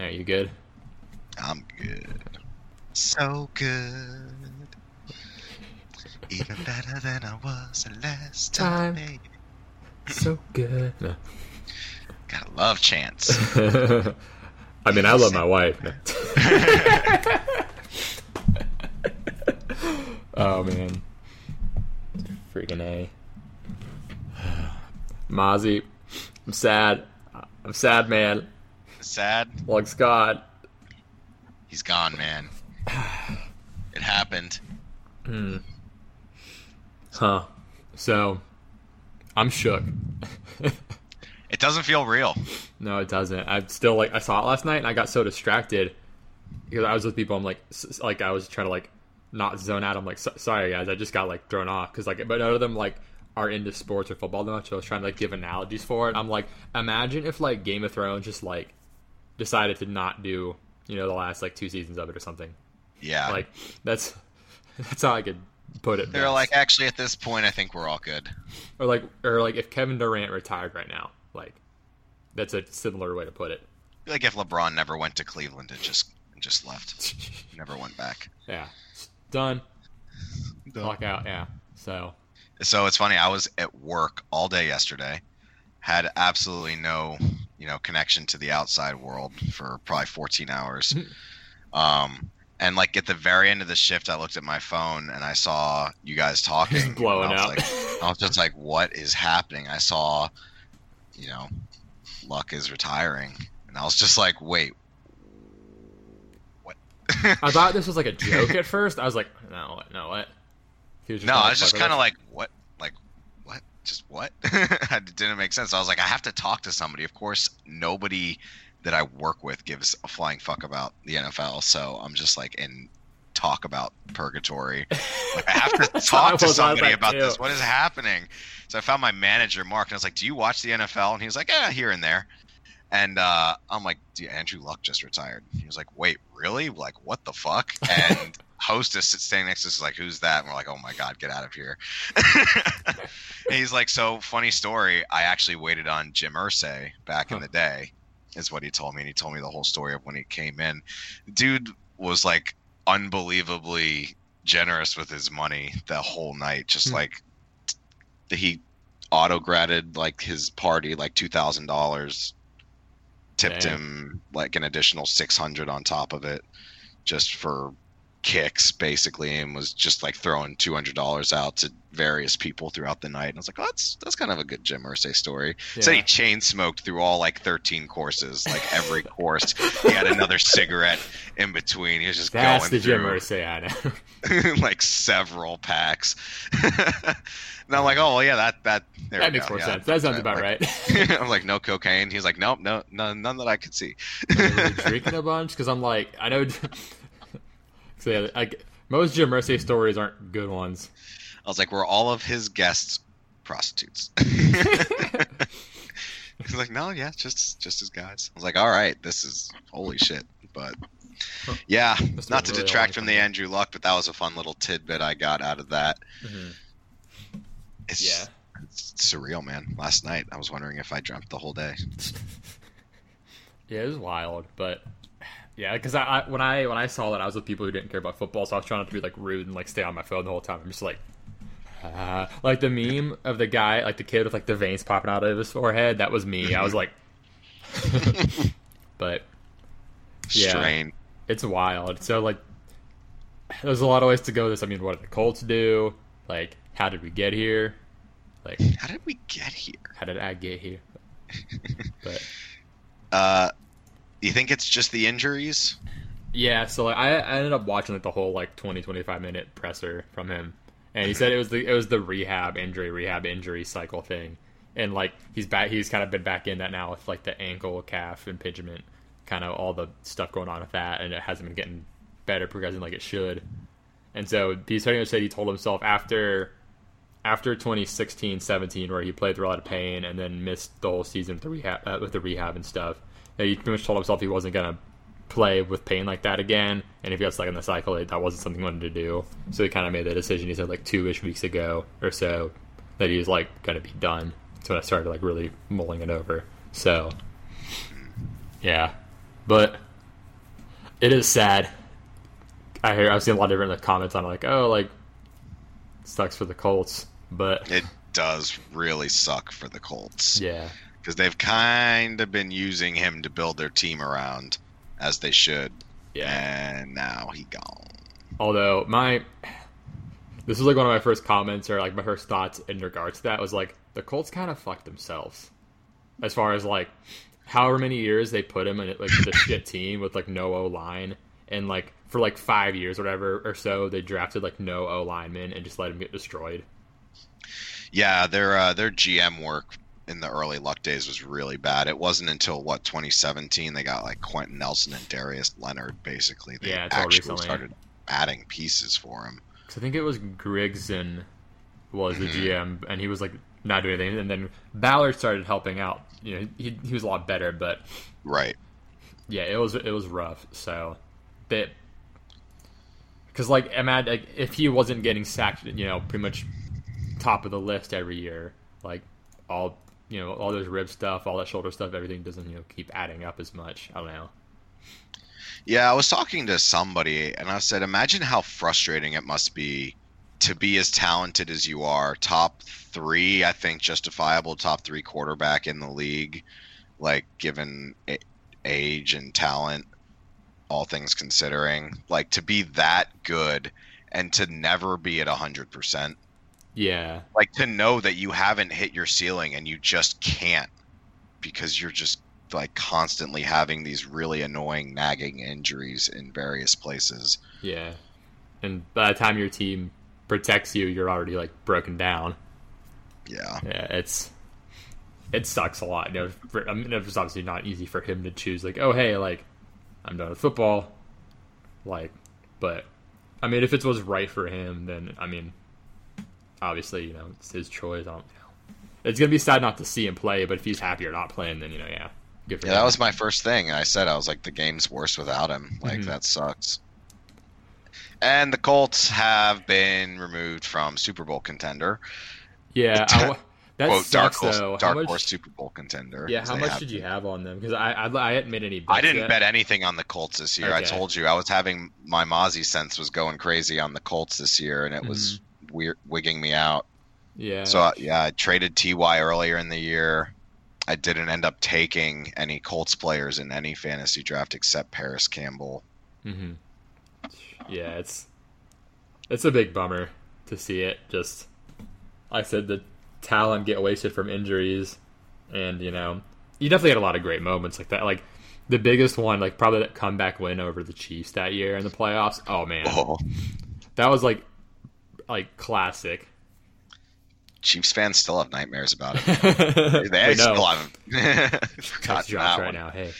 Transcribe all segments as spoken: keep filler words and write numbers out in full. Are you good? I'm good. So good. Even better than I was the last time. time. So good. No. Gotta love Chance. I mean, I love my wife. Oh, man. Freaking A. Mozzie, I'm sad. I'm sad, man. Sad? Like Scott. He's gone, man. It happened. Hmm. Huh. So, I'm shook. It doesn't feel real. No, it doesn't. I still, like, I saw it last night, and I got so distracted because I was with people. I'm like, like I was trying to, like, not zone out. I'm like, so- sorry, guys. I just got, like, thrown off because, like, but none of them, like, are into sports or football that much. So I was trying to, like, give analogies for it. I'm like, imagine if, like, Game of Thrones just, like, decided to not do, you know, the last, like, two seasons of it or something. Yeah. Like, that's, that's how I could put it. They're best. Like, actually, at this point, I think we're all good. Or, like, or, like, if Kevin Durant retired right now. Like, that's a similar way to put it. Like if LeBron never went to Cleveland and just just left, never went back. Yeah, done. Lock out. Yeah. So. So it's funny. I was at work all day yesterday. Had absolutely no, you know, connection to the outside world for probably fourteen hours. um, and like at the very end of the shift, I looked at my phone and I saw you guys talking. Just blowing out. Like, I was just like, what is happening? I saw. You know, Luck is retiring. And I was just like, wait, what? I thought this was like a joke at first. I was like, no, what, no, what? He was just no, I was just kind of like, what? Like, what? Just what? It didn't make sense. I was like, I have to talk to somebody. Of course, nobody that I work with gives a flying fuck about the N F L. So I'm just like in talk about purgatory. Like, I have to talk to somebody like, about ew. This. What is happening? So I found my manager, Mark, and I was like, do you watch the N F L? And he was like, yeah, here and there. And uh, I'm like, Andrew Luck just retired. He was like, wait, really? Like, what the fuck? And hostess standing next to us is like, who's that? And we're like, oh, my God, get out of here. And he's like, so funny story. I actually waited on Jim Mercey back huh. in the day is what he told me. And he told me the whole story of when he came in. Dude was like unbelievably generous with his money the whole night, just hmm. like. He auto-gratted like his party like two thousand dollars, tipped Dang. him like an additional six hundred on top of it, just for kicks basically, and was just like throwing two hundred dollars out to various people throughout the night. And I was like, oh, that's that's kind of a good Jim Mercey story. Yeah. So he chain smoked through all like thirteen courses, like every course he had another cigarette in between. He was just that's going the through Jim Mercey I know. like several packs. And I'm like, oh, well, yeah, that that there that makes go. more yeah, sense. That sounds about like, right. I'm like, no cocaine. He's like, nope, no, none, none that I could see. Drinking a bunch because I'm like, I know. So yeah, like most Jim Mercey stories aren't good ones. I was like, were all of his guests prostitutes? He's like, no, yeah, just just his guys. I was like, all right, this is holy shit, but. Yeah, that's not to really detract from the Andrew Luck, but that was a fun little tidbit I got out of that. Mm-hmm. It's, yeah. It's surreal, man. Last night, I was wondering if I dreamt the whole day. Yeah, it was wild, but yeah, because I, I when I when I saw that, I was with people who didn't care about football, so I was trying not to be like rude and like stay on my phone the whole time. I'm just like, uh, like the meme of the guy, like the kid with like the veins popping out of his forehead. That was me. I was like, but yeah, strain. It's wild. So like, there's a lot of ways to go. This, I mean, what did the Colts do? Like. How did we get here? Like, how did we get here? How did I get here? But, uh, you think it's just the injuries? Yeah. So like, I, I ended up watching like the whole like twenty, twenty-five minute presser from him, and he said it was the it was the rehab injury, rehab injury cycle thing, and like he's back. He's kind of been back in that now with like the ankle, calf impingement, kind of all the stuff going on with that, and it hasn't been getting better, progressing like it should. And so he said he told himself after. After twenty sixteen seventeen, where he played through a lot of pain and then missed the whole season with the rehab, uh, with the rehab and stuff, and he pretty much told himself he wasn't going to play with pain like that again. And if he got stuck in the cycle, that wasn't something he wanted to do. So he kind of made the decision, he said, like two-ish weeks ago or so, that he was, like, going to be done. That's when I started, like, really mulling it over. So, yeah. But It is sad. I hear I've seen a lot of different comments on like, oh, like sucks for the Colts, but it does really suck for the Colts. Yeah, because they've kind of been using him to build their team around, as they should. Yeah, and now he gone. Although my, this was like one of my first comments or like my first thoughts in regards to that was like the Colts kind of fucked themselves, as far as like however many years they put him in like the shit team with like no O line. And, like, for, like, five years or whatever or so, they drafted, like, no O-linemen and just let him get destroyed. Yeah, their uh, their G M work in the early Luck days was really bad. It wasn't until, what, twenty seventeen they got, like, Quentin Nelson and Darius Leonard, basically. They yeah, actually recently. started adding pieces for him. Because I think it was Grigson was the mm-hmm. G M, and he was, like, not doing anything. And then Ballard started helping out. You know, he he was a lot better, but... Right. Yeah, it was it was rough, so... that because like imagine like, if he wasn't getting sacked, you know, pretty much top of the list every year, like all you know, all those rib stuff, all that shoulder stuff, everything doesn't you know keep adding up as much. I don't know. Yeah, I was talking to somebody and I said, imagine how frustrating it must be to be as talented as you are, top three, I think justifiable top three quarterback in the league, like given age and talent. All things considering, like to be that good and to never be at one hundred percent. Yeah. Like to know that you haven't hit your ceiling and you just can't because you're just like constantly having these really annoying nagging injuries in various places. Yeah. And by the time your team protects you, you're already like broken down. Yeah. Yeah. It's, it sucks a lot. You know, for, I mean, it's obviously not easy for him to choose like, oh, hey, like, I'm done with football, like, but, I mean, if it was right for him, then, I mean, obviously, you know, it's his choice, I don't know. It's going to be sad not to see him play, but if he's happier not playing, then, you know, yeah. Good for yeah, him. That was my first thing, I said, I was like, the game's worse without him, like, mm-hmm. that sucks. And the Colts have been removed from Super Bowl contender. Yeah, I... That Quote, sucks, Dark, though. Dark much, Horse Super Bowl contender. Yeah, how much did you have on them? Because I, I I hadn't made any bets I didn't yet. bet anything on the Colts this year. Okay. I told you. I was having my Mozzie sense was going crazy on the Colts this year, and it mm-hmm. was weird, wigging me out. Yeah. So, yeah, I traded T Y earlier in the year. I didn't end up taking any Colts players in any fantasy draft except Parris Campbell. Mm-hmm. Yeah, it's, it's a big bummer to see it. Just, I said that. Talent get wasted from injuries, and you know you definitely had a lot of great moments like that. Like the biggest one, like probably that comeback win over the Chiefs that year in the playoffs. Oh man, oh. that was like like classic. Chiefs fans still have nightmares about it. They I still haven't. Josh right now. Hey,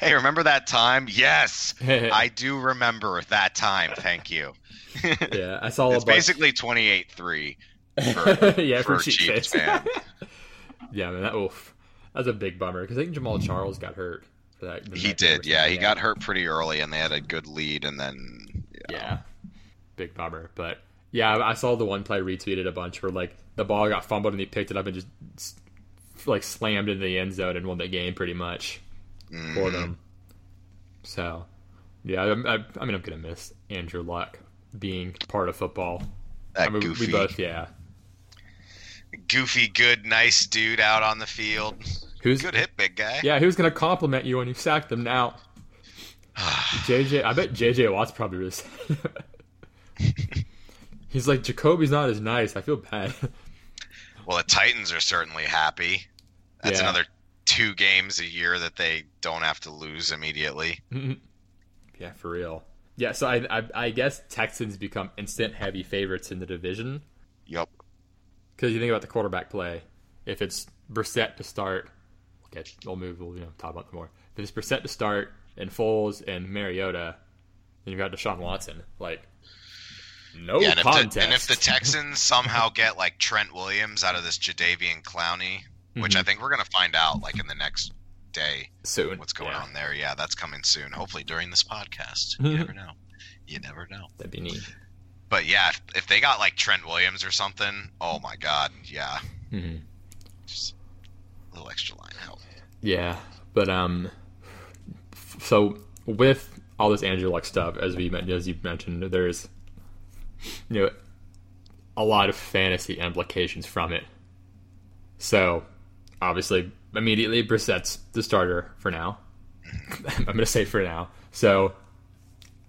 hey, remember that time? Yes, I do remember that time. Thank you. Yeah, I saw. It's a bunch. Basically twenty-eight three. For, yeah, for, for Chiefs, Chiefs fan. Yeah, man, that oof, that's a big bummer because I think Jamal Charles got hurt for that. He did, yeah, he got hurt pretty early, and they had a good lead, and then yeah, yeah. big bummer. But yeah, I saw the one play retweeted a bunch where like the ball got fumbled and he picked it up and just like slammed into the end zone and won the game pretty much mm. for them. So yeah, I, I, I mean, I'm gonna miss Andrew Luck being part of football. That I mean, goofy. We both, yeah. Goofy, good, nice dude out on the field. Who's good hit, big guy? Yeah, who's gonna compliment you when you sack them now? J J, I bet J J Watt's probably really sad. He's like, Jacoby's not as nice. I feel bad. Well, the Titans are certainly happy. That's yeah. another two games a year that they don't have to lose immediately. Mm-hmm. Yeah, for real. Yeah, so I, I I guess Texans become instant heavy favorites in the division. Yep. Because you think about the quarterback play, if it's Brissett to start, okay, we'll move, we'll you know, talk about it more. If it's Brissett to start and Foles and Mariota, then you've got Deshaun Watson. Like, no yeah, and contest. If the, and if the Texans somehow get, like, Trent Williams out of this Jadavian Clowney, mm-hmm. which I think we're going to find out, like, in the next day. Soon. What's going yeah. on there. Yeah, that's coming soon. Hopefully during this podcast. You never know. You never know. That'd be neat. But yeah, if, if they got like Trent Williams or something, oh my god, yeah, mm-hmm. just a little extra line help. Yeah, but um, so with all this Andrew Luck stuff, as we as you mentioned, there's you know a lot of fantasy implications from it. So obviously, immediately Brissett's the starter for now. I'm gonna say for now. So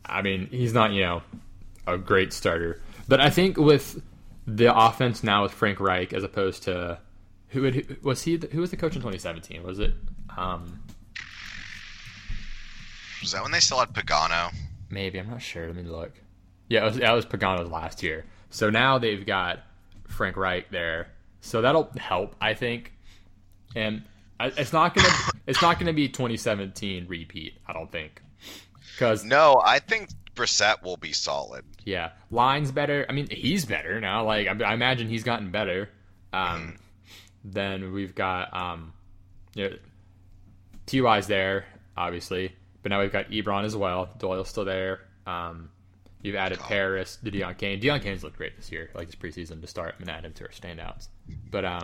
I mean, he's not you know a great starter, but I think with the offense now with Frank Reich as opposed to who would who, was he who was the coach in twenty seventeen? Was it? Um, Was that when they still had Pagano? Maybe. I'm not sure. Let me look. Yeah, it was, that was Pagano's last year. So now they've got Frank Reich there. So that'll help, I think. And it's not gonna it's not gonna be twenty seventeen repeat, I don't think. Cause, no, I think Brissett will be solid. Yeah, line's better. I mean, he's better now. Like I, I imagine he's gotten better. Um, mm. Then we've got um, you know, T Y's there, obviously. But now we've got Ebron as well. Doyle's still there. Um, you've added God. Parris, the Deon Cain. Deon Cain's looked great this year, like this preseason to start. I'm going to add him to our standouts. But, um,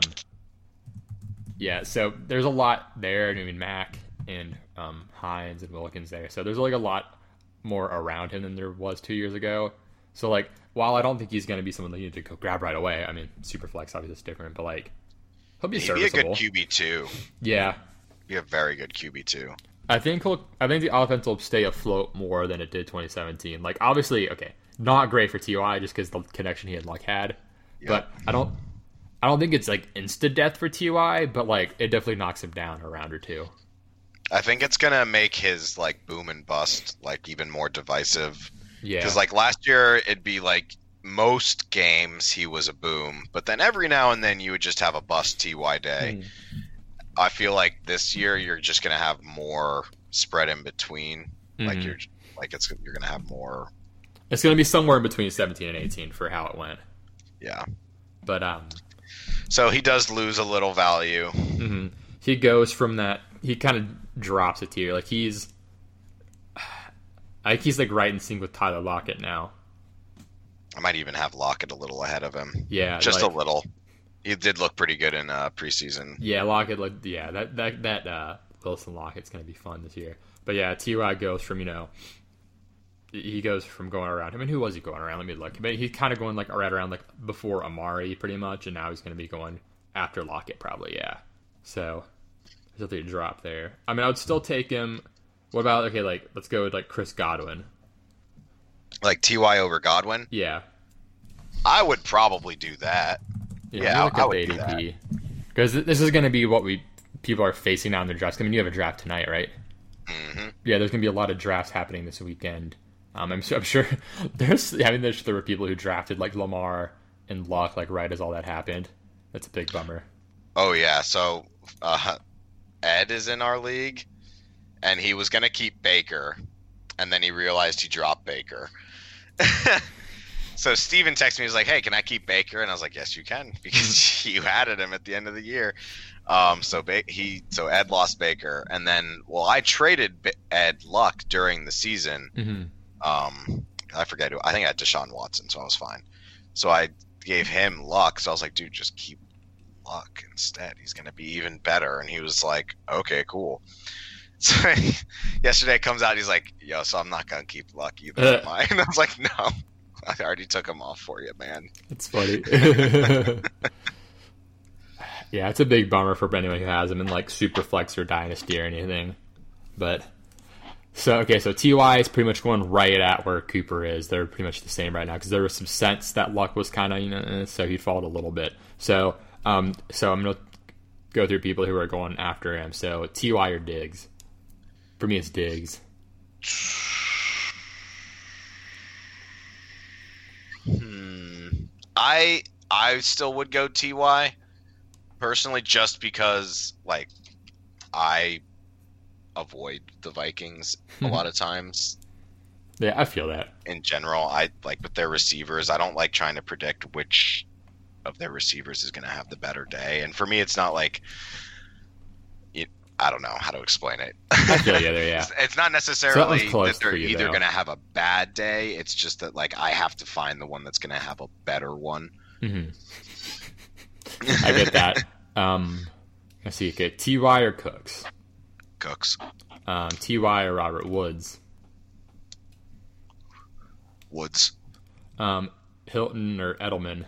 yeah, so there's a lot there. I mean, Mac and um, Hines and Wilkins there. So there's, like, a lot more around him than there was two years ago. So, like, while I don't think he's going to be someone that you need to go grab right away, I mean, Superflex obviously is different, but, like, he'll be serviceable. He'd be a good Q B two. Yeah. He'd be a very good Q B two. I think he'll, I think the offense will stay afloat more than it did twenty seventeen. Like, obviously, okay, not great for T Y just because the connection he had Luck had. Yeah. But I don't I don't think it's, like, insta-death for T Y, but, like, it definitely knocks him down a round or two. I think it's going to make his, like, boom and bust, like, even more divisive. Yeah. Because, like, last year it'd be, like, most games he was a boom. But then every now and then you would just have a bust T Y day. Hmm. I feel like this year you're just going to have more spread in between. Mm-hmm. Like you're like it's you're going to have more. It's going to be somewhere in between seventeen and eighteen for how it went. Yeah. But um so he does lose a little value. Mm-hmm. He goes from that he kind of drops a tier. Like he's I think he's like right in sync with Tyler Lockett now. I might even have Lockett a little ahead of him. Yeah, just like, a little. He did look pretty good in uh, preseason. Yeah, Lockett looked. Yeah, that that that uh, Wilson Lockett's gonna be fun this year. But yeah, T Y goes from you know, he goes from going around. I mean, who was he going around? Let me look. But he's kind of going like right around like before Amari, pretty much, and now he's gonna be going after Lockett probably. Yeah. So there's nothing to drop there. I mean, I would still take him. What about okay? Like let's go with like Chris Godwin. Like T Y over Godwin. Yeah. I would probably do that. Yeah, yeah I would do that. Because this is going to be what we people are facing now in their drafts. I mean, you have a draft tonight, right? Mm-hmm. Yeah, there's going to be a lot of drafts happening this weekend. Um, I'm, I'm sure there's. I mean, there's there were people who drafted like Lamar and Luck like right as all that happened. That's a big bummer. Oh yeah, so uh, Ed is in our league, and he was going to keep Baker, and then he realized he dropped Baker. So Steven texted me, he was like, hey, can I keep Baker? And I was like, yes, you can, because you added him at the end of the year. Um, so ba- he, so Ed lost Baker. And then, well, I traded B- Ed Luck during the season. Mm-hmm. Um, I forget who. I think I had Deshaun Watson, so I was fine. So I gave him Luck. So I was like, dude, just keep Luck instead. He's going to be even better. And he was like, okay, cool. So yesterday comes out, he's like, yo, so I'm not going to keep Luck either, uh. am I? And I was like, no. I already took him off for you, man. It's funny. Yeah, it's a big bummer for anyone who has him in like Superflex or Dynasty or anything. But so okay, so T Y is pretty much going right at where Cooper is. They're pretty much the same right now because there was some sense that Luck was kind of you know, so he followed a little bit. So um, so I'm gonna go through people who are going after him. So T Y or Diggs. For me, it's Diggs. Hmm. I I still would go T Y personally, just because like I avoid the Vikings a lot of times. Yeah, I feel that. In general, I like with their receivers. I don't like trying to predict which of their receivers is going to have the better day. And for me, it's not like it, I don't know how to explain it. I feel you there, yeah. It's, it's not necessarily so that, that they're you, either going to have a bad day. It's just that, like, I have to find the one that's going to have a better one. Mm-hmm. I get that. Um, let's see. Okay, T Y or Cooks? Cooks. Um, T Y or Robert Woods? Woods. Um, Hilton or Edelman?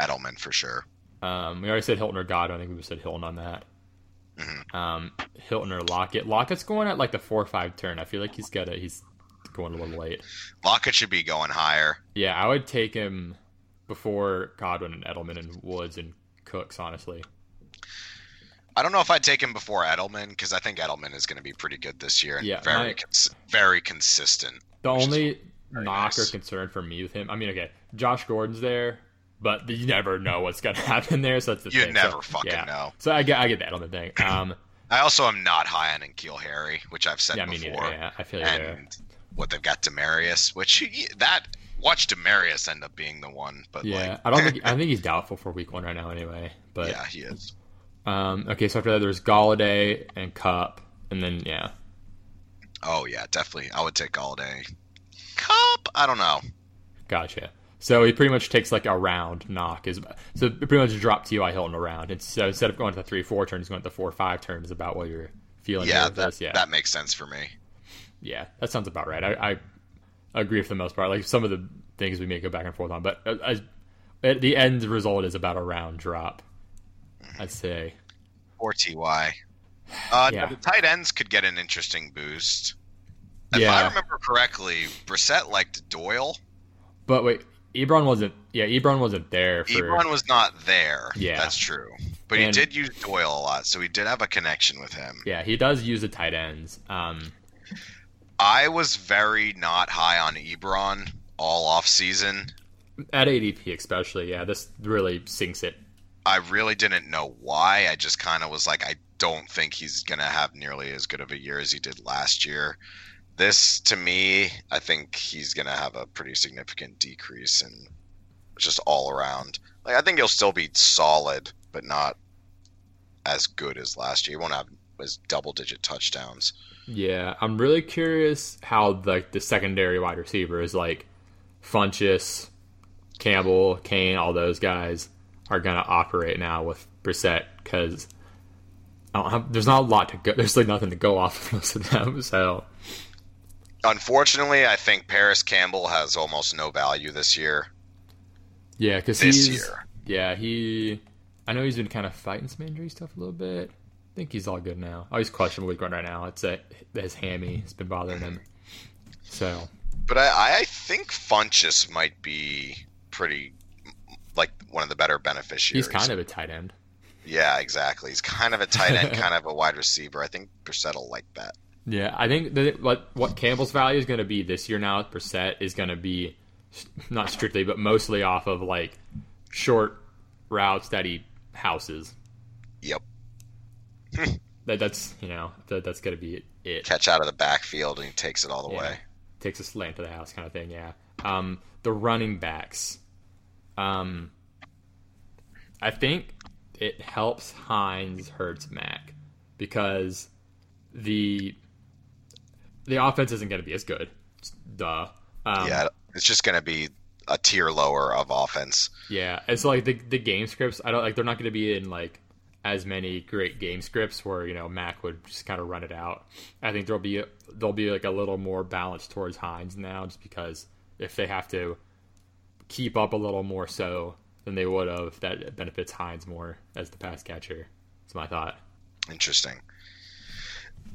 Edelman for sure. Um, we already said Hilton or Godwin. I think we said Hilton on that. Mm-hmm. Um, Hilton or Lockett. Lockett's going at like the four or five turn. I feel like he's got a, he's going a little late. Lockett should be going higher. Yeah, I would take him before Godwin and Edelman and Woods and Cooks, honestly. I don't know if I'd take him before Edelman because I think Edelman is going to be pretty good this year and yeah, very, my, cons- very consistent. The only knock nice. or concern for me with him, I mean, okay, Josh Gordon's there, but you never know what's going to happen there, so that's the you thing. You never so, fucking yeah. know. So I get, I get that on the thing. Um, I also am not high on N'Keal Harry, which I've said yeah, before. Me neither, yeah, I feel and either. What they've got Demarius, which that watch Demarius end up being the one. But yeah, like... I don't think I think he's doubtful for week one right now anyway. But yeah, he is. Um, okay, so after that, there's Golladay and Cup, and then, yeah. Oh, yeah, definitely. I would take Golladay. Cup? I don't know. Gotcha. So he pretty much takes, like, a round knock. Is So it pretty much dropped T Y Hilton around. It's, so instead of going to the three four turn, he's going to the four five turn is about what you're feeling. Yeah, that, yeah, that makes sense for me. Yeah, that sounds about right. I, I agree for the most part. Like, some of the things we may go back and forth on, but I, I, the end result is about a round drop. I'd say. Or T Y. Uh, yeah. The tight ends could get an interesting boost. If yeah. I remember correctly, Brissett liked Doyle. But wait, Ebron wasn't... Yeah, Ebron wasn't there. For... Ebron was not there. Yeah. That's true. But and, he did use Doyle a lot, so he did have a connection with him. Yeah, he does use the tight ends. Um, I was very not high on Ebron all offseason. At A D P especially, yeah. This really sinks it. I really didn't know why. I just kind of was like, I don't think he's going to have nearly as good of a year as he did last year. This, to me, I think he's going to have a pretty significant decrease in just all around. Like, I think he'll still be solid, but not as good as last year. He won't have his double-digit touchdowns. Yeah, I'm really curious how like the, the secondary wide receivers, like Funchess, Campbell, Cain, all those guys, are going to operate now with Brissett because there's not a lot to go. There's like nothing to go off of most of them. So, unfortunately, I think Parris Campbell has almost no value this year. Yeah, because he's year. yeah he. I know he's been kind of fighting some injury stuff a little bit. I think he's all good now. Oh, he's questionable week one right now. It's a, his hammy has been bothering him. So, but I, I think Funchess might be pretty. Like one of the better beneficiaries. He's kind of a tight end. Yeah, exactly. He's kind of a tight end, kind of a wide receiver. I think Brissett will like that. Yeah, I think that what, what Campbell's value is going to be this year now with Brissett is going to be not strictly, but mostly off of like short routes that he houses. Yep. that that's you know that that's going to be it. Catch out of the backfield and he takes it all the yeah. way. Takes a slant to the house kind of thing. Yeah. Um, the running backs. Um, I think it helps Hines, hurts Mac, because the the offense isn't going to be as good. Duh. Um, yeah, it's just going to be a tier lower of offense. Yeah, it's so like the the game scripts. I don't like. They're not going to be in like as many great game scripts where you know Mac would just kind of run it out. I think there'll be a, there'll be like a little more balance towards Hines now, just because if they have to keep up a little more so than they would have, that benefits Hines more as the pass catcher. That's my thought. Interesting.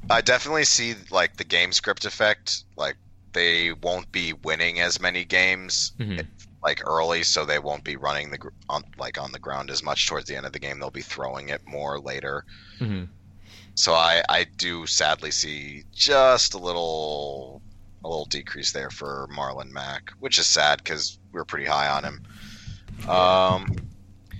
I definitely see like the game script effect. Like they won't be winning as many games mm-hmm. if, like early, so they won't be running the on, like on the ground as much towards the end of the game. They'll be throwing it more later. Mm-hmm. So I, I do sadly see just a little a little decrease there for Marlon Mack, which is sad because we were pretty high on him. Um,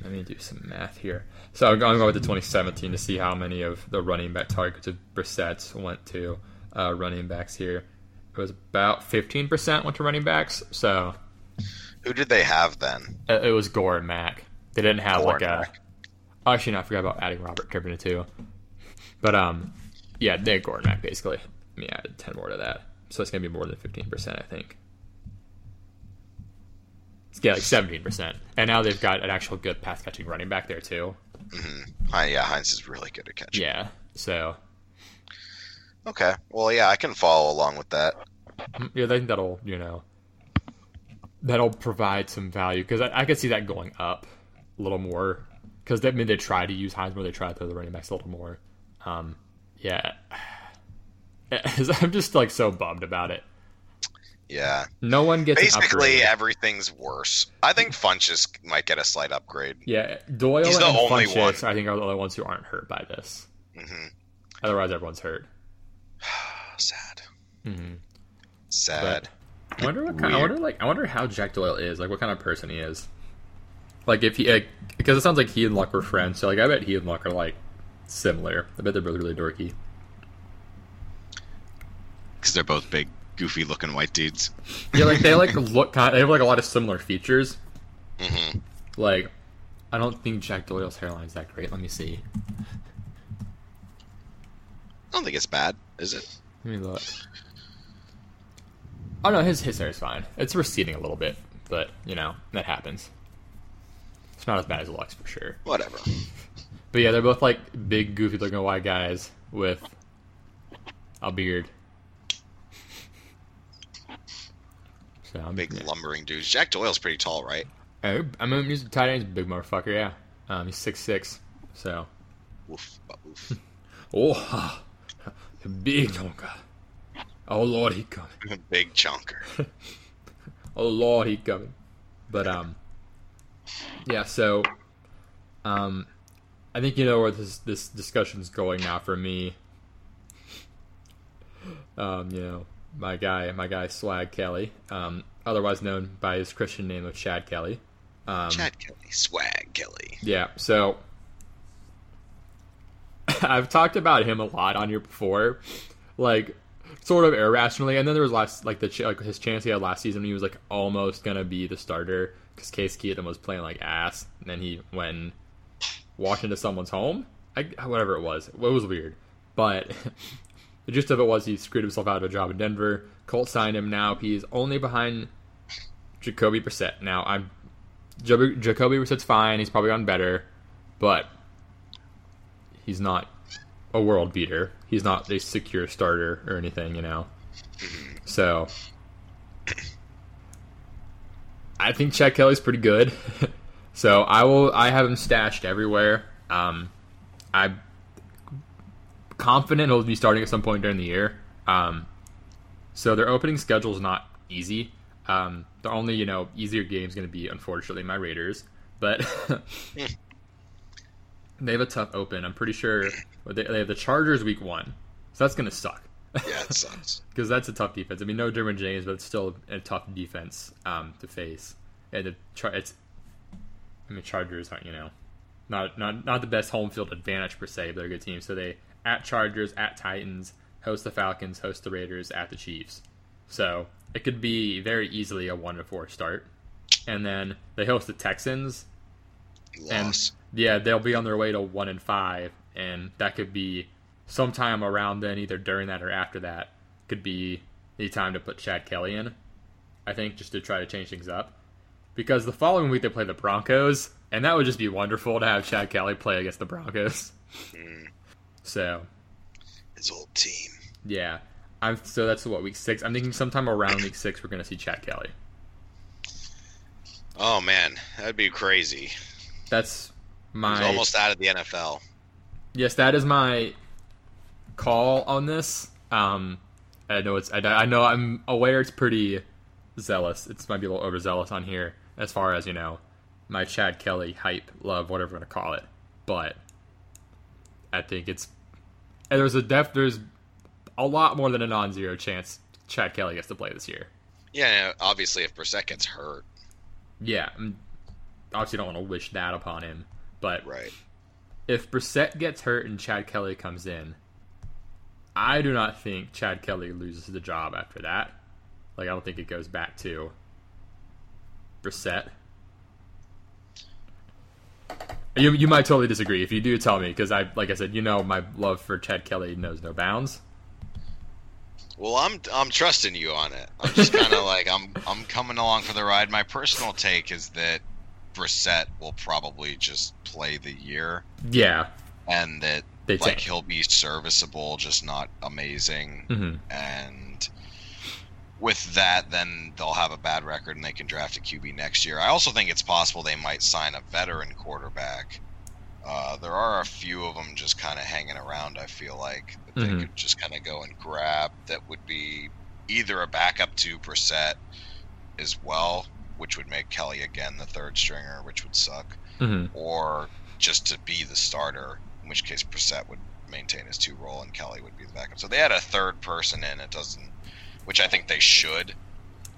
Let me do some math here. So I'm going with the twenty seventeen to see how many of the running back targets of Brissett's went to uh, running backs here. It was about fifteen percent went to running backs. So who did they have then? It was Gore and Mack. They didn't have Gore like a... Mack. Actually, no, I forgot about adding Robert Turbina too. But um, yeah, they had Gore and Mack basically. Let me add ten more to that. So it's going to be more than fifteen percent, I think. Yeah, like seventeen percent. And now they've got an actual good pass-catching running back there, too. Mm-hmm. Uh, yeah, Hines is really good at catching. Yeah, so. Okay. Well, yeah, I can follow along with that. Yeah, I think that'll, you know, that'll provide some value because I, I could see that going up a little more because that meant they try to use Hines more. They try to throw the running backs a little more. Um, yeah. I'm just like so bummed about it. Yeah. No one gets basically everything's worse. I think Funchess might get a slight upgrade. Yeah, Doyle He's the and only Funchess one. I think are the only ones who aren't hurt by this. Mm-hmm. Otherwise, everyone's hurt. Sad. Mm-hmm. Sad. But I wonder what kind. Weird. I wonder like. I wonder how Jack Doyle is. Like, what kind of person he is. Like, if he like, because it sounds like he and Luck were friends. So like, I bet he and Luck are like similar. I bet they're both really dorky. Because they're both big, goofy-looking white dudes. Yeah, like they like look. Kind of, they have like a lot of similar features. Mm-hmm. Like, I don't think Jack Doyle's hairline is that great. Let me see. I don't think it's bad, is it? Let me look. Oh no, his his hair is fine. It's receding a little bit, but you know that happens. It's not as bad as Lux for sure. Whatever. But yeah, they're both like big, goofy-looking white guys with a beard. So big yeah. lumbering dudes. Jack Doyle's pretty tall, right? I, I'm a music tight end. He's a big motherfucker, yeah. Um, he's six six, so. Woof. Woof. Oh, a big chunker. Oh, Lord, he coming. A big chunker. Oh, Lord, he coming. But, um, yeah, so, um, I think you know where this, this discussion's going now for me. Um, you know. My guy, my guy, Swag Kelly, um, otherwise known by his Christian name of Chad Kelly. Um, Chad Kelly, Swag Kelly. Yeah, so I've talked about him a lot on here before, like sort of irrationally. And then there was last, like the ch- like his chance he had last season, when he was like almost gonna be the starter because Case Keenum was playing like ass, and then he went and walked into someone's home, I, whatever it was. It was weird, but. The gist of it was he screwed himself out of a job in Denver. Colts signed him. Now he's only behind Jacoby Brissett. Now I'm Jacoby, Jacoby Brissett's fine. He's probably gotten better, but he's not a world beater. He's not a secure starter or anything, you know. So I think Chad Kelly's pretty good. So I will. I have him stashed everywhere. Um, I. confident he'll be starting at some point during the year. Um, so their opening schedule is not easy. Um, the only, you know, easier game is going to be, unfortunately, my Raiders. But they have a tough open. I'm pretty sure they, they have the Chargers week one. So that's going to suck. Yeah, it sucks. Because that's a tough defense. I mean, no Derwin James, but it's still a tough defense um, to face. And the char- it's, I mean, Chargers aren't, you know, not, not, not the best home field advantage per se, but they're a good team. So they... at Chargers, at Titans, host the Falcons, host the Raiders, at the Chiefs. So it could be very easily a one to four start. And then they host the Texans. Loss. And yeah, they'll be on their way to one and five. And that could be sometime around then, either during that or after that, could be the time to put Chad Kelly in, I think, just to try to change things up. Because the following week they play the Broncos, and that would just be wonderful to have Chad Kelly play against the Broncos. Mm. So, his old team. Yeah, I'm. So that's what week six. I'm thinking sometime around week six we're gonna see Chad Kelly. Oh man, that'd be crazy. That's my. He's almost out of the N F L. Yes, that is my call on this. Um, I know it's. I, I know I'm aware it's pretty zealous. It might be a little overzealous on here as far as you know my Chad Kelly hype, love, whatever we're gonna call it, but. I think it's and there's a def there's a lot more than a non-zero chance Chad Kelly gets to play this year. Yeah, obviously if Brissett gets hurt. Yeah, I'm, obviously don't want to wish that upon him, but right. If Brissett gets hurt and Chad Kelly comes in, I do not think Chad Kelly loses the job after that. Like I don't think it goes back to Brissett. You you might totally disagree. If you do, tell me because I like I said, you know my love for Chad Kelly knows no bounds. Well, I'm I'm trusting you on it. I'm just kind of like I'm I'm coming along for the ride. My personal take is that Brissett will probably just play the year. Yeah, and that they like t- he'll be serviceable, just not amazing. Mm-hmm. And with that, then they'll have a bad record and they can draft a Q B next year. I also think it's possible they might sign a veteran quarterback. Uh, there are a few of them just kind of hanging around, I feel like, that mm-hmm. they could just kind of go and grab that would be either a backup to Brissett as well, which would make Kelly again the third stringer, which would suck, mm-hmm. or just to be the starter, in which case Brissett would maintain his two role and Kelly would be the backup. So they had a third person in, it doesn't, which I think they should.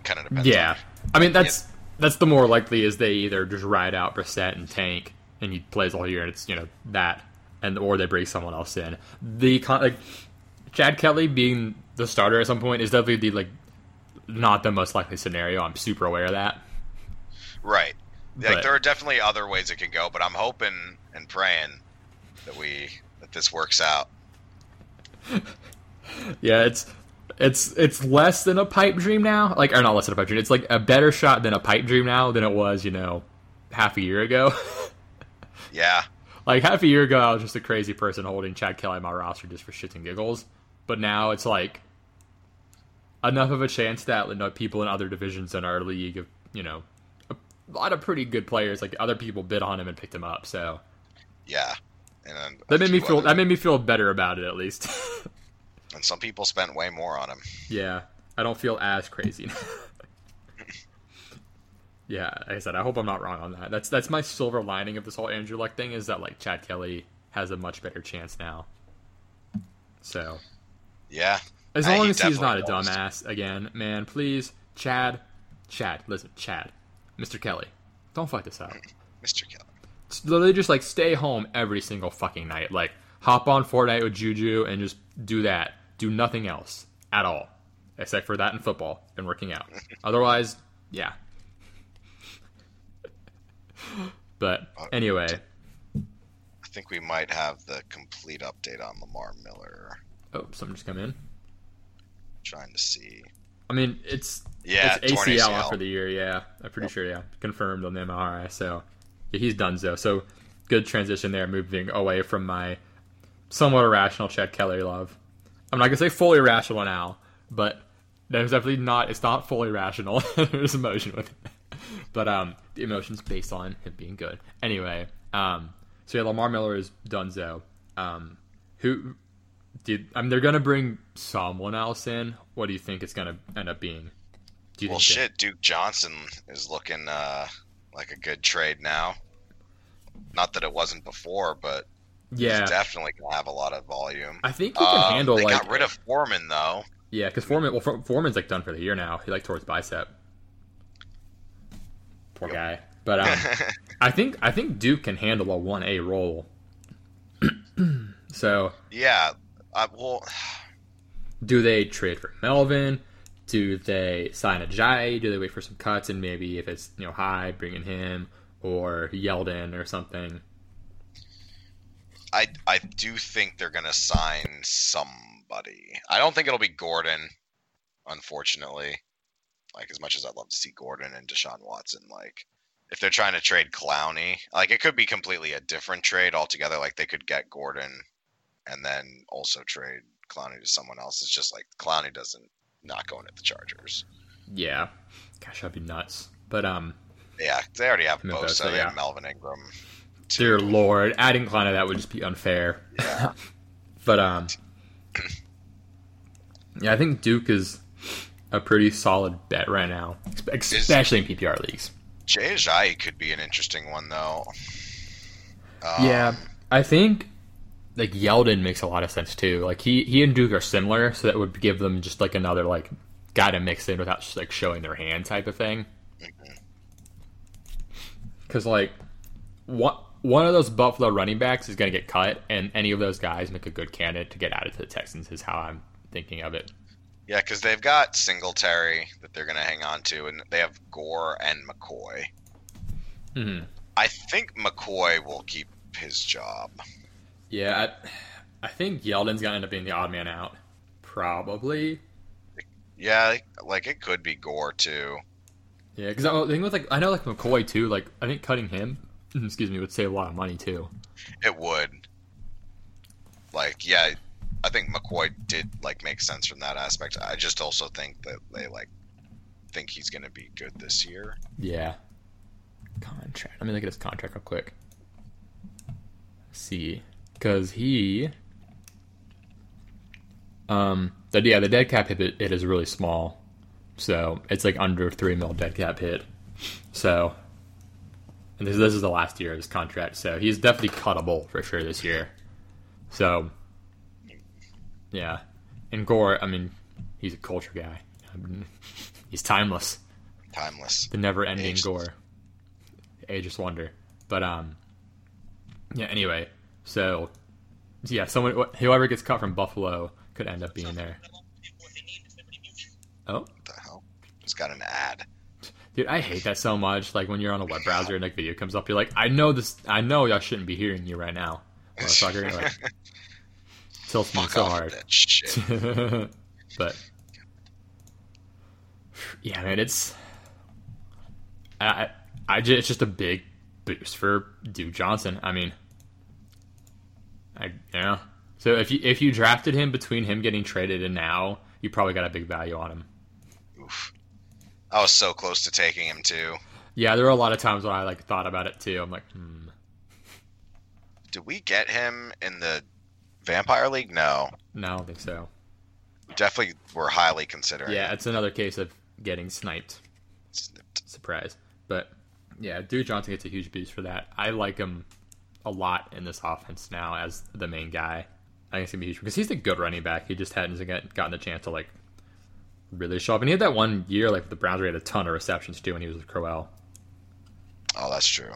Kind of depends. Yeah. On I mean, that's it, that's the more likely is they either just ride out Brissett and tank, and he plays all year, and it's, you know, that, and or they bring someone else in. The like, Chad Kelly being the starter at some point is definitely the, like, not the most likely scenario. I'm super aware of that. Right. Like, but there are definitely other ways it can go, but I'm hoping and praying that we that this works out. Yeah, it's it's it's less than a pipe dream now. Like, or not less than a pipe dream. It's like a better shot than a pipe dream now than it was, you know, half a year ago. Yeah. Like, half a year ago, I was just a crazy person holding Chad Kelly on my roster just for shits and giggles. But now it's, like, enough of a chance that, you know, people in other divisions in our league have, you know, a lot of pretty good players. Like, other people bid on him and picked him up, so. Yeah. And then that made me feel other... that made me feel better about it, at least. And some people spent way more on him. Yeah. I don't feel as crazy. Yeah, like I said, I hope I'm not wrong on that. That's that's my silver lining of this whole Andrew Luck thing, is that, like, Chad Kelly has a much better chance now. So, yeah, as long as he's not a dumbass again, man. Please, Chad, Chad, listen, Chad, Mister Kelly, don't fuck this up, Mister Kelly. Literally, just, like, stay home every single fucking night. Like, hop on Fortnite with Juju and just do that. Do nothing else at all, except for that and football and working out. Otherwise, yeah. But anyway, I think we might have the complete update on Lamar Miller. Oh, something just come in. I'm trying to see. I mean, it's yeah, it's A C L, A C L after the year. Yeah, I'm pretty yep. sure. Yeah, confirmed on the M R I. So yeah, he's done though. So good transition there, moving away from my somewhat irrational Chad Kelly love. I'm not gonna say fully rational now, but there's definitely not. It's not fully rational. There's emotion with it. But um, the emotion's based on him being good. Anyway, um, so yeah, Lamar Miller is donezo. Um, who did? I mean, they're gonna bring someone else in. What do you think it's gonna end up being? Do you well, think shit, they... Duke Johnson is looking uh, like a good trade now. Not that it wasn't before, but yeah, he's definitely gonna have a lot of volume. I think he can um, handle. They like... got rid of Foreman though. Yeah, because Foreman, well, Foreman's like done for the year now. He like tore his bicep. Poor guy, but um, I think I think Duke can handle a one A role. So yeah, I, well, do they trade for Melvin? Do they sign Ajayi? Do they wait for some cuts and maybe if it's you know high, bring in him or Yeldon or something? I I do think they're gonna sign somebody. I don't think it'll be Gordon, unfortunately. Like, as much as I'd love to see Gordon and Deshaun Watson, like, if they're trying to trade Clowney, like, it could be completely a different trade altogether. Like, they could get Gordon and then also trade Clowney to someone else. It's just, like, Clowney doesn't not going at the Chargers. Yeah. Gosh, that'd be nuts. But, um... yeah, they already have Bosa. Bosa. They yeah. have Melvin Ingram. Too. Dear Lord. Adding Clowney, that would just be unfair. Yeah. But, um... yeah, I think Duke is... a pretty solid bet right now, especially is, in P P R leagues. Jay Ajayi could be an interesting one, though. Um, yeah, I think like Yeldon makes a lot of sense too. Like he, he and Duke are similar, so that would give them just like another like guy to mix in without just, like showing their hand type of thing. Because mm-hmm. like one one of those Buffalo running backs is going to get cut, and any of those guys make a good candidate to get added to the Texans. Is how I'm thinking of it. Yeah, because they've got Singletary that they're going to hang on to, and they have Gore and McCoy. Mm-hmm. I think McCoy will keep his job. Yeah, I, I think Yeldon's going to end up being the odd man out. Probably. Yeah, like it could be Gore, too. Yeah, because I think with like I know like McCoy, too, like I think cutting him excuse me, would save a lot of money, too. It would. Like, yeah, I think McCoy did like make sense from that aspect. I just also think that they like think he's going to be good this year. Yeah. Contract. Let me look at his contract real quick. Let's see, because he, um, the yeah, the dead cap hit it is really small, so it's like under three mil dead cap hit. So, and this this is the last year of his contract, so he's definitely cuttable for sure this year. So, yeah, and Gore, I mean, he's a culture guy. I mean, he's timeless. Timeless. The never-ending Ageless. Gore. Ageless wonder. But, um, yeah, anyway, so, yeah, someone, whoever gets cut from Buffalo could end up being there. Oh? What the hell? Just got an ad. Dude, I hate that so much. Like, when you're on a web browser and, like, video comes up, you're like, I know this, I know y'all shouldn't be hearing you right now, motherfucker. Like, tilts me so hard. That shit. But, yeah, man, it's, I, I, it's just a big boost for Duke Johnson. I mean, I yeah. So if you if you drafted him between him getting traded and now, you probably got a big value on him. Oof, I was so close to taking him too. Yeah, there were a lot of times when I like thought about it too. I'm like, hmm. Did we get him in the Vampire League? No, no, I don't think so. Definitely, we're highly considering. Yeah, it's another case of getting sniped. Snipped. Surprise. But, yeah, Duke Johnson gets a huge boost for that. I like him a lot in this offense now as the main guy. I think it's going to be huge because he's a good running back. He just hadn't gotten the chance to, like, really show up. And he had that one year, like, the Browns, where he had a ton of receptions, too, when he was with Crowell. Oh, that's true.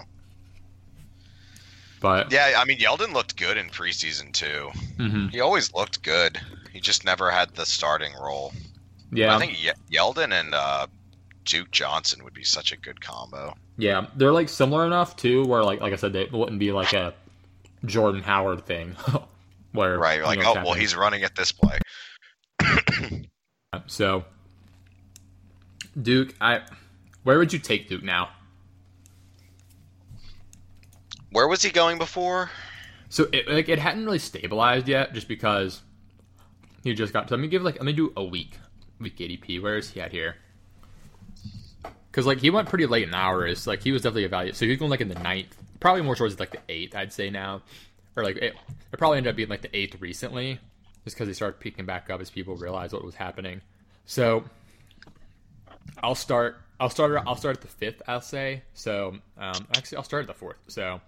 But yeah, I mean, Yeldon looked good in preseason, too. Mm-hmm. He always looked good. He just never had the starting role. Yeah, I think Ye- Yeldon and uh, Duke Johnson would be such a good combo. Yeah, they're like similar enough too, where like like I said, they wouldn't be like a Jordan Howard thing, where right, like oh well, he's running at this play. So, Duke, I where would you take Duke now? Where was he going before? So it, like it hadn't really stabilized yet, just because he just got. So let me give like let me do a week. Week A D P, where is he at here? Because, like, he went pretty late in hours. Like, he was definitely a value. So, he was going, like, in the ninth. Probably more towards, like, the eighth, I'd say now. Or, like, it, it probably ended up being, like, the eighth recently. Just because he started peeking back up as people realized what was happening. So, I'll start. I'll start, I'll start at the fifth, I'll say. So, um, actually, I'll start at the fourth. So,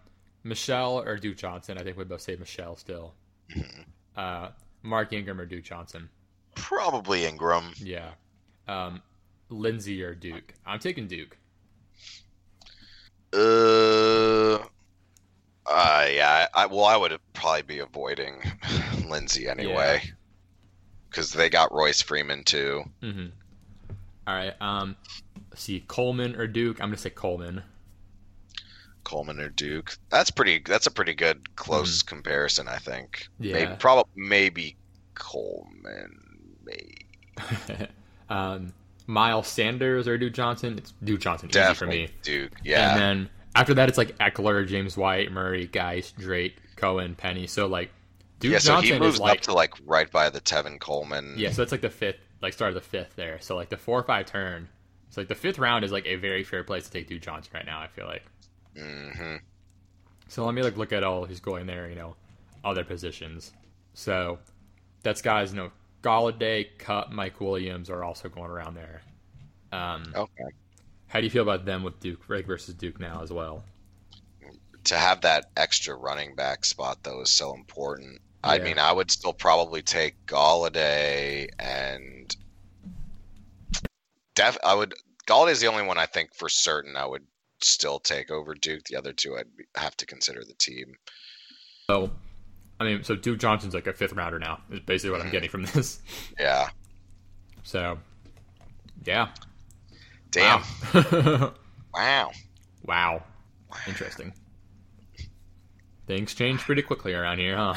Michelle or Duke Johnson. I think we both say Michelle still. Uh, Mark Ingram or Duke Johnson. Probably Ingram. Yeah. Um, Lindsey or Duke? I'm taking Duke. Uh, uh yeah. I, well, I would probably be avoiding Lindsey anyway. Because yeah. They got Royce Freeman too. Mm-hmm. All right. Um, let's see, Coleman or Duke? I'm going to say Coleman. Coleman or Duke? That's pretty. That's a pretty good close mm-hmm. comparison, I think. Yeah. Maybe, probably, maybe Coleman. um, Miles Sanders or Duke Johnson? It's Duke Johnson. Easy Definitely for me. Duke, yeah. And then after that, it's like Eckler, James White, Murray, Geist, Drake, Cohen, Penny. So like Duke yeah, Johnson so he moves is like up to like right by the Tevin Coleman. Yeah, so it's like the fifth, like start of the fifth there. So like the four or five turn. So like the fifth round is like a very fair place to take Duke Johnson right now. I feel like. Mm-hmm. So let me like look at all who's going there. You know, other positions. So that's guys you know. Golladay, Cup, Mike Williams are also going around there. Um, okay. How do you feel about them with Duke Rick versus Duke now as well? To have that extra running back spot, though, is so important. Yeah. I mean, I would still probably take Golladay and def. I would Golladay is the only one I think for certain I would still take over Duke. The other two I'd have to consider the team. Oh. I mean, so Duke Johnson's like a fifth rounder now, is basically what I'm getting from this. Yeah. So, yeah. Damn. Wow. wow. Wow. Interesting. Things change pretty quickly around here, huh?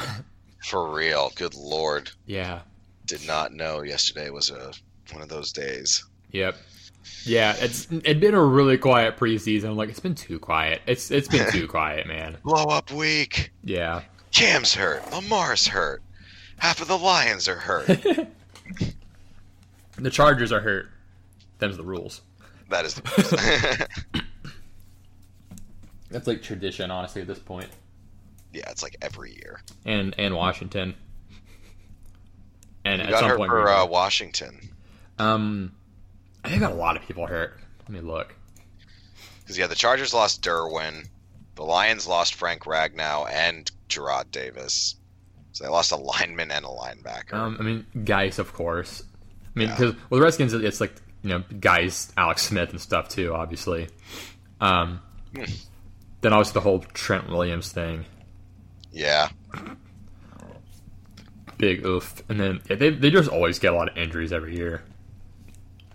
For real. Good Lord. Yeah. Did not know yesterday was a one of those days. Yep. Yeah, it's it's been a really quiet preseason. Like, it's been too quiet. It's It's been too quiet, man. Blow up week. Yeah. Cam's hurt. Lamar's hurt. Half of the Lions are hurt. The Chargers are hurt. Them's the rules. That is the rules. That's like tradition, honestly, at this point. Yeah, it's like every year. And and Washington. And you at got some hurt point for uh, Washington. Um, I think a lot of people hurt. Let me look. Because yeah, the Chargers lost Derwin, the Lions lost Frank Reich now and Gerard Davis, so they lost a lineman and a linebacker. Um, I mean, Geis, of course. I mean, because yeah. with well, the Redskins, it's like you know Geis, Alex Smith, and stuff too, obviously. Um, hmm. Then obviously the whole Trent Williams thing. Yeah. Big oof, and then yeah, they they just always get a lot of injuries every year.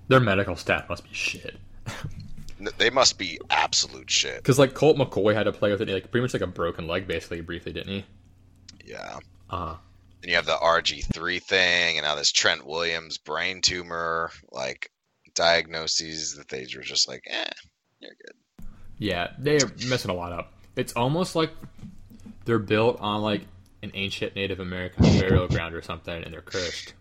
Their medical staff must be shit. They must be absolute shit. Because like Colt McCoy had to play with it, like pretty much like a broken leg, basically briefly, didn't he? Yeah. Uh-huh. And you have the R G three thing, and now this Trent Williams brain tumor, like diagnoses that they were just like, eh, you're good. Yeah, they're messing a lot up. It's almost like they're built on like an ancient Native American burial ground or something, and they're cursed.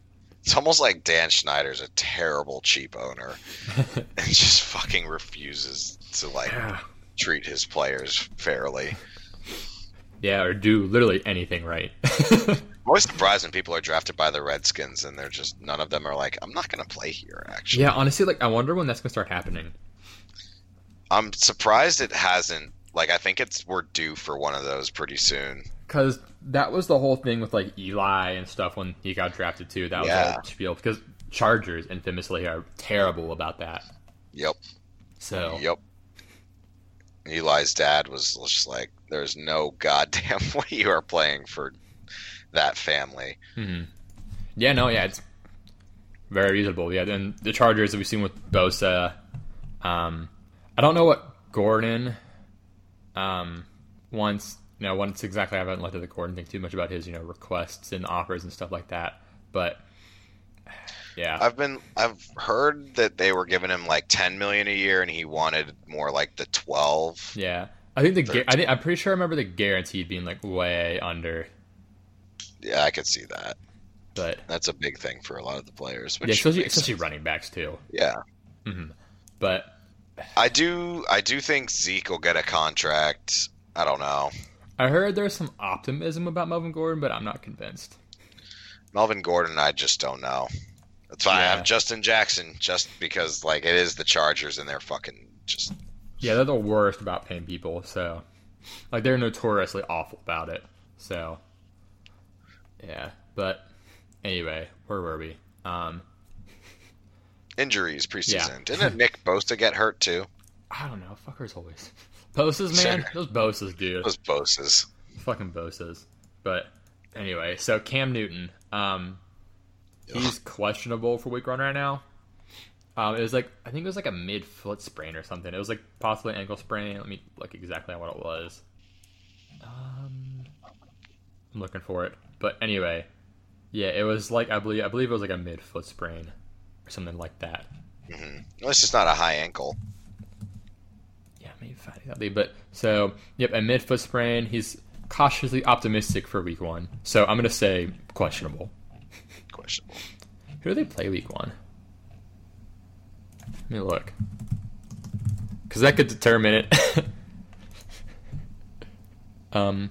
It's almost like Dan Schneider's a terrible cheap owner and just fucking refuses to like yeah. treat his players fairly. Yeah, or do literally anything right. I'm always surprised when people are drafted by the Redskins and they're just none of them are like, I'm not going to play here. Actually, yeah, honestly, like I wonder when that's going to start happening. I'm surprised it hasn't. Like I think it's we're due for one of those pretty soon. Because that was the whole thing with like Eli and stuff when he got drafted too. That was yeah. all spiel because Chargers infamously are terrible about that. Yep. So. Yep. Eli's dad was just like, "There's no goddamn way you are playing for that family." Mm-hmm. Yeah. No. Yeah. It's very reasonable. Yeah. And the Chargers that we've seen with Bosa. Um, I don't know what Gordon. Um, once. You know, once exactly, I haven't looked at the Gordon thing too much about his, you know, requests and offers and stuff like that. But yeah, I've been, I've heard that they were giving him like ten million a year, and he wanted more like the twelve. Yeah, I think the, I think I'm pretty sure I remember the guaranteed being like way under. Yeah, I could see that, but that's a big thing for a lot of the players. Which yeah, especially, especially running backs too. Yeah, mm-hmm. But I do, I do think Zeke will get a contract. I don't know. I heard there's some optimism about Melvin Gordon, but I'm not convinced. Melvin Gordon, I just don't know. That's why yeah. I have Justin Jackson, just because like it is the Chargers and they're fucking just. Yeah, they're the worst about paying people. So, like they're notoriously awful about it. So, yeah. But anyway, where were we? Um, Injuries preseason. Yeah. Didn't Nick Bosa get hurt too? I don't know. Fuckers always. Bosa's, man. Those Bosa's, dude. Those Bosa's. Fucking Bosa's. But anyway, so Cam Newton. Um, he's questionable for week one right now. Um, it was like, I think it was like a mid-foot sprain or something. It was like possibly ankle sprain. Let me look exactly what it was. Um, I'm looking for it. But anyway, yeah, it was like, I believe I believe it was like a mid-foot sprain or something like that. Mm-hmm. Well, it's just not a high ankle. Maybe five, but so yep, a mid-foot sprain. He's cautiously optimistic for week one, so I'm gonna say questionable. Questionable. Who do they play week one? Let me look, because that could determine it. um,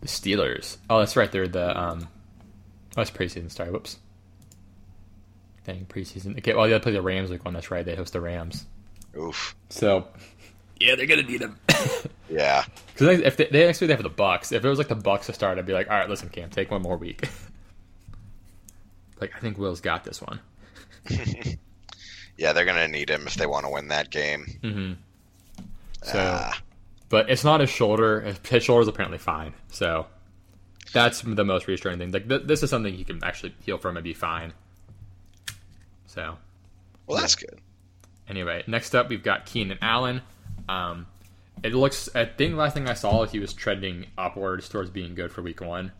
the Steelers. Oh, that's right. They're the um. Oh, it's preseason. Sorry, whoops. Dang, preseason. Okay, well, yeah, they play the Rams week one. That's right. They host the Rams. Oof. So. Yeah, they're gonna need him. yeah, because if they, they next week they have the Bucks. If it was like the Bucks to start, I'd be like, all right, listen, Cam, take one more week. like I think Will's got this one. yeah, they're gonna need him if they want to win that game. Mm-hmm. So, uh. but it's not his shoulder. His shoulder's apparently fine. So that's the most reassuring thing. Like th- this is something he can actually heal from and be fine. So, well, yeah. that's good. Anyway, next up we've got Keenan Allen. Um, it looks, I think last thing I saw, he was trending upwards towards being good for week one.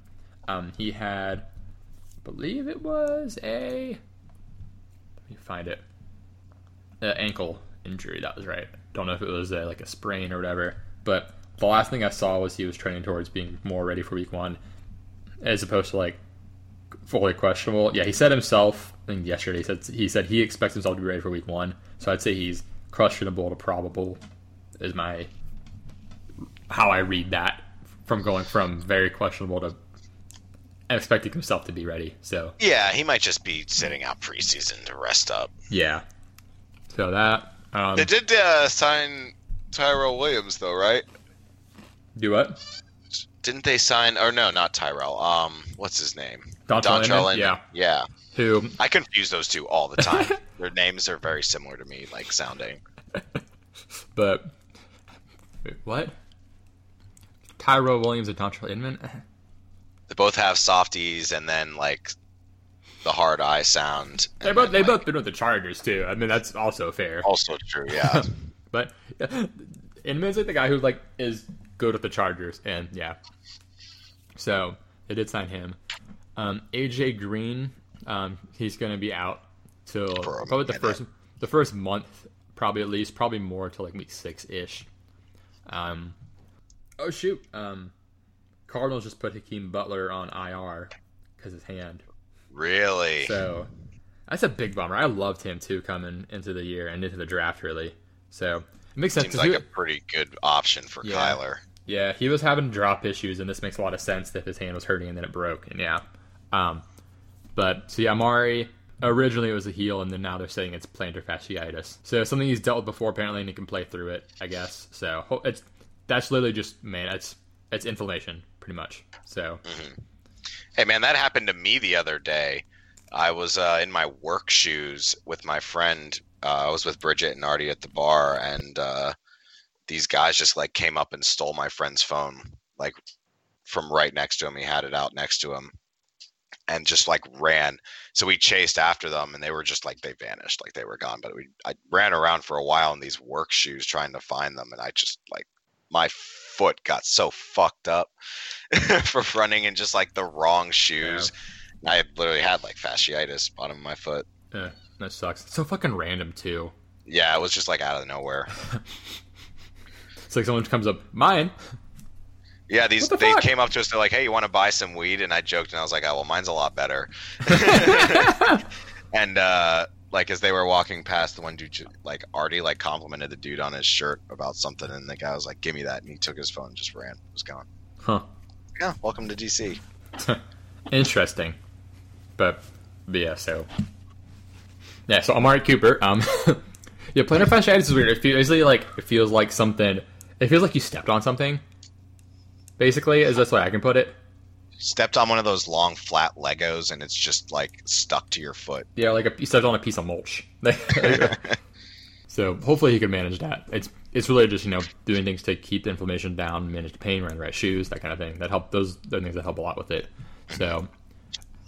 Um, he had, I believe it was a, let me find it, an ankle injury. That was right. Don't know if it was a, like a sprain or whatever, but the last thing I saw was he was trending towards being more ready for week one as opposed to like fully questionable. Yeah, he said himself, I think yesterday, he said, he said he expects himself to be ready for week one. So I'd say he's questionable to probable is my, how I read that from going from very questionable to expecting himself to be ready. So yeah, he might just be sitting out preseason to rest up. Yeah. So that. Um, they did uh, sign Tyrell Williams, though, right? Do what? Didn't they sign? Or no, not Tyrell. Um, what's his name? Dontrell. Yeah, yeah. Who? I confuse those two all the time. Their names are very similar to me, like sounding. But wait, what? Tyrell Williams and Dontrell Inman. They both have softies, and then like the hard I sound. They both they like, both been with the Chargers too. I mean, that's also fair. Also true, yeah. But yeah, Inman's like the guy who like is good with the Chargers, and yeah. So they did sign him. Um, A J Green, um, he's gonna be out till probably the first the first month, probably at least, probably more till like week six ish. Um. Oh shoot! Um, Cardinals just put Hakeem Butler on I R because his hand. Really? So that's a big bummer. I loved him too coming into the year and into the draft really. So it makes sense. Seems like he, a pretty good option for yeah, Kyler. Yeah, he was having drop issues, and this makes a lot of sense that his hand was hurting and then it broke. And yeah, um, but see, so yeah, Amari originally it was a heel, and then now they're saying it's plantar fasciitis. So something he's dealt with before apparently, and he can play through it, I guess. So it's. That's literally just, man, it's it's inflammation, pretty much. So, mm-hmm. Hey, man, that happened to me the other day. I was uh, in my work shoes with my friend. Uh, I was with Bridget and Artie at the bar, and uh, these guys just, like, came up and stole my friend's phone, like, from right next to him. He had it out next to him and just, like, ran. So we chased after them, and they were just, like, they vanished. Like, they were gone. But we I ran around for a while in these work shoes trying to find them, and I just, like, my foot got so fucked up from running in just like the wrong shoes. Yeah. I literally had like fasciitis bottom of my foot. Yeah, that sucks. It's so fucking random too. Yeah, it was just like out of nowhere. It's like someone comes up, mine. Yeah, these the they fuck? came up to us. They're like, "Hey, you want to buy some weed?" And I joked, and I was like, "Oh, well, mine's a lot better." And uh, like as they were walking past, the one dude like Artie like complimented the dude on his shirt about something, and the guy was like, "Give me that," and he took his phone and just ran. It was gone. Huh? Yeah. Welcome to D C. Interesting, but, but yeah. So yeah. So Amari Cooper. Um, yeah. Plantar fasciitis is weird. It feels like it feels like something. It feels like you stepped on something. Basically, is that's the way I can put it. Stepped on one of those long, flat Legos, and it's just, like, stuck to your foot. Yeah, like a, you stepped on a piece of mulch. So hopefully he can manage that. It's it's really just, you know, doing things to keep the inflammation down, manage the pain, wearing the right shoes, that kind of thing. That help, those are things that help a lot with it. So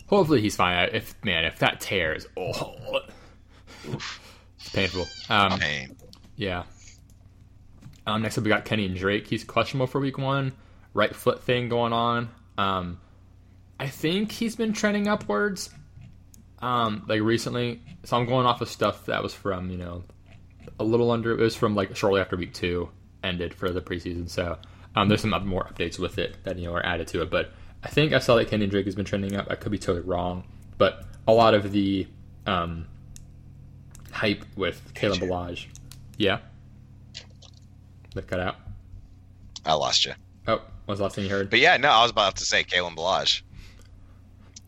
hopefully he's fine. If Man, if that tears, oh, oof. It's painful. Um, Pain. Yeah. Um, next up, we got Kenny and Drake. He's questionable for week one. Right foot thing going on. Um, I think he's been trending upwards, um, like recently. So I'm going off of stuff that was from, you know, a little under. It was from like shortly after week two ended for the preseason. So um, there's some more updates with it that, you know, are added to it. But I think I saw that Kenyon Drake has been trending up. I could be totally wrong, but a lot of the um, hype with Caleb Ballage. Yeah, that cut out. I lost you. Oh. What was the last thing you heard? But yeah, no, I was about to say Kalen Balazs.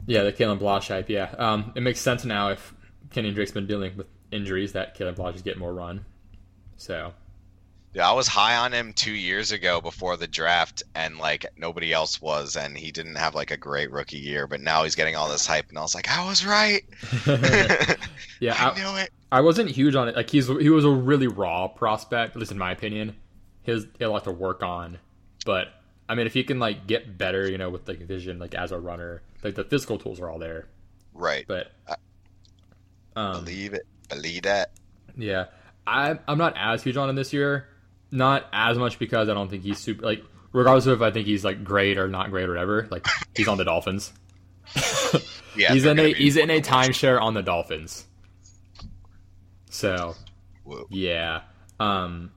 Yeah, the Kalen Balazs hype, yeah. Um, it makes sense now if Kenyon Drake's been dealing with injuries that Kalen Balazs is getting more run. So, yeah, I was high on him two years ago before the draft, and like nobody else was, and he didn't have like a great rookie year, but now he's getting all this hype, and I was like, I was right. Yeah, I, I knew it. I wasn't huge on it. Like he's he was a really raw prospect, at least in my opinion. He has a lot to work on, but. I mean, if he can, like, get better, you know, with, like, vision, like, as a runner, like, the physical tools are all there. Right. But um, believe it. Believe that. Yeah. I, I'm not as huge on him this year. Not as much because I don't think he's super, like, regardless of if I think he's, like, great or not great or whatever, like, he's on the Dolphins. Yeah. He's in a he's in a timeshare on the Dolphins. So, whoa. Yeah. Um.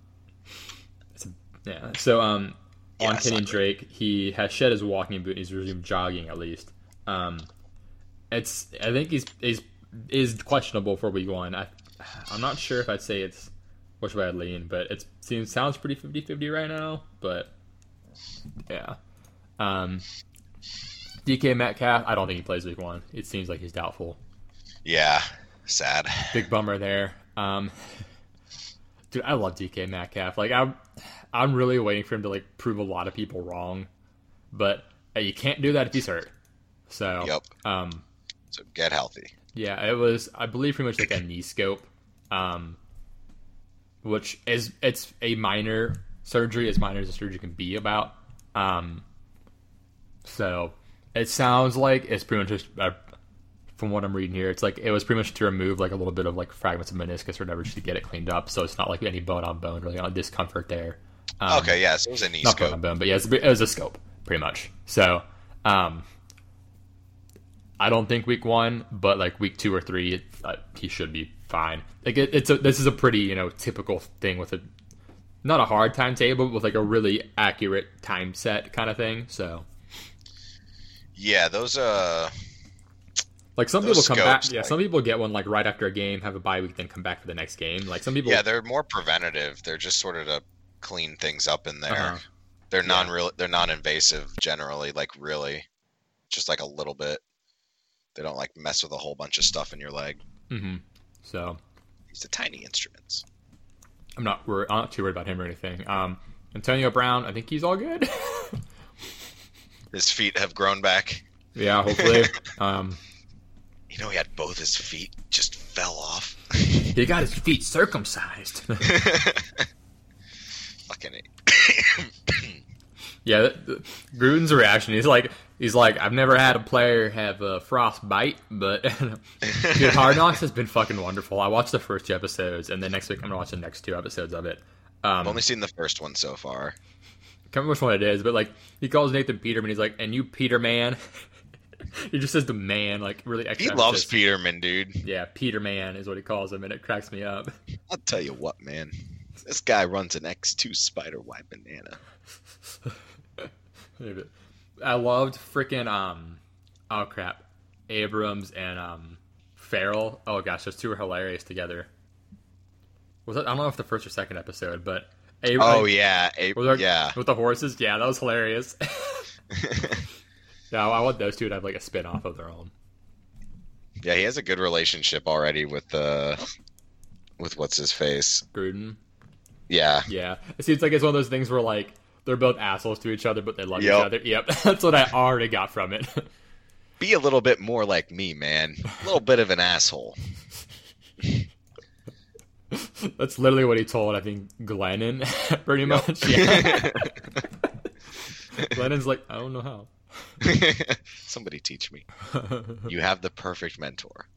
It's a, yeah. So, um. Yeah, on Kenyon Drake, he has shed his walking boot and he's resumed jogging at least. Um, It's I think he's is is questionable for week one. I I'm not sure if I'd say it's which way I'd lean, but it seems sounds pretty fifty-fifty right now. But yeah, um, D K Metcalf. I don't think he plays week one. It seems like he's doubtful. Yeah, sad. Big bummer there. Um, dude, I love D K Metcalf. Like I'm, I'm really waiting for him to like prove a lot of people wrong, but uh, you can't do that if he's hurt. So yep. Um. So get healthy. Yeah, it was, I believe, pretty much like a knee scope, um, which is, it's a minor surgery, as minor as a surgery can be about. Um, so it sounds like it's pretty much just, uh, from what I'm reading here, it's like it was pretty much to remove like a little bit of like fragments of meniscus or whatever just to get it cleaned up. So it's not like any bone on bone, really, on discomfort there. Um, okay, yeah, so it was a knee not scope. Bone on bone, but yeah, it was a scope, pretty much. So, um, I don't think week one, but like week two or three, it, uh, he should be fine. Like it, it's a, this is a pretty, you know, typical thing with a not a hard timetable, but with like a really accurate time set kind of thing. So yeah, those uh, like some people come back. Yeah, like, some people get one like right after a game, have a bye week, then come back for the next game. Like some people, yeah, they're more preventative. They're just sort of to clean things up in there. Uh-huh. They're yeah. non real. They're non-invasive generally. Like really, just like a little bit. They don't like mess with a whole bunch of stuff in your leg. Mm-hmm. So he's the tiny instruments. I'm not, I'm not too worried about him or anything. Um, Antonio Brown, I think he's all good. His feet have grown back. Yeah, hopefully. um, you know, he had both his feet just fell off. He got his feet circumcised. Fucking it. Yeah, Gruden's reaction. He's like, he's like, I've never had a player have a frostbite, but dude, Hard Knocks has been fucking wonderful. I watched the first two episodes, and then next week I'm gonna watch the next two episodes of it. Um, I've only seen the first one so far. I can't remember which one it is, but like he calls Nathan Peterman. He's like, "And you, Peterman." He just says the man, like really. Extra he loves emphasis. Peterman, dude. Yeah, Peterman is what he calls him, and it cracks me up. I'll tell you what, man. This guy runs an X two Spider Y banana. I loved freaking um oh crap Abrams and um Farrell. Oh gosh, those two were hilarious together. Was that, I don't know if the first or second episode, but Ab- oh yeah Ab- there, yeah with the horses. Yeah, that was hilarious. Yeah, I want those two to have like a spin off of their own. Yeah, he has a good relationship already with uh with what's his face Gruden. Yeah, yeah. It seems like it's one of those things where like they're both assholes to each other, but they love yep. each other. Yep, that's what I already got from it. Be a little bit more like me, man. A little bit of an asshole. That's literally what he told, I think, Glennon, pretty yep. much. Yeah. Glennon's like, I don't know how. Somebody teach me. You have the perfect mentor.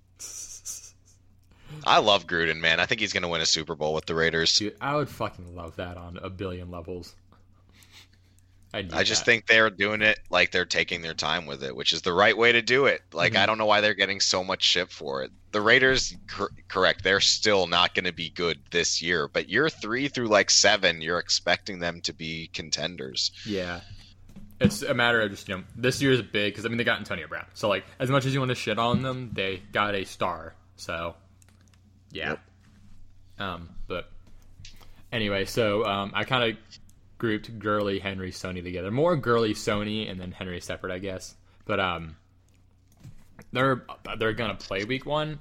I love Gruden, man. I think he's going to win a Super Bowl with the Raiders. Dude, I would fucking love that on a billion levels. I, I just that. think they're doing it like they're taking their time with it, which is the right way to do it. Like, mm-hmm. I don't know why they're getting so much shit for it. The Raiders, cor- correct, they're still not going to be good this year. But year three through, like, seven, you're expecting them to be contenders. Yeah. It's a matter of just, you know, this year is big because, I mean, they got Antonio Brown. So, like, as much as you want to shit on them, they got a star. So, yeah. Yep. Um, but anyway, so um, I kind of grouped Gurley, Henry, Sony together. More Gurley, Sony, and then Henry separate, I guess. But um, they're they're gonna play week one.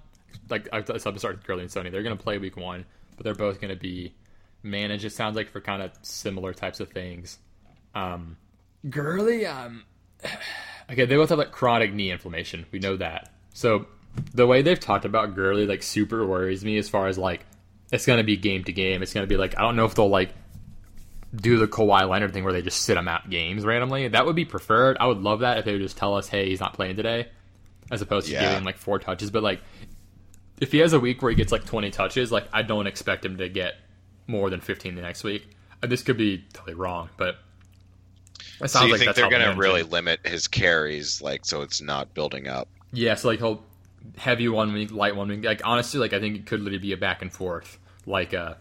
Like I started with Gurley and Sony, they're gonna play week one, but they're both gonna be managed. It sounds like for kind of similar types of things. Um, Gurley, um, okay, they both have like chronic knee inflammation. We know that. So the way they've talked about Gurley like super worries me as far as like it's gonna be game to game. It's gonna be like I don't know if they'll like do the Kawhi Leonard thing where they just sit him out games randomly. That would be preferred. I would love that if they would just tell us, hey, he's not playing today, as opposed to yeah. giving him like four touches. But like, if he has a week where he gets like twenty touches, like I don't expect him to get more than fifteen the next week. This could be totally wrong, but it sounds so you like think that's they're going to really limit his carries, like so it's not building up. Yeah, so like he'll heavy one week, light one week. Like honestly, like I think it could literally be a back and forth, like a.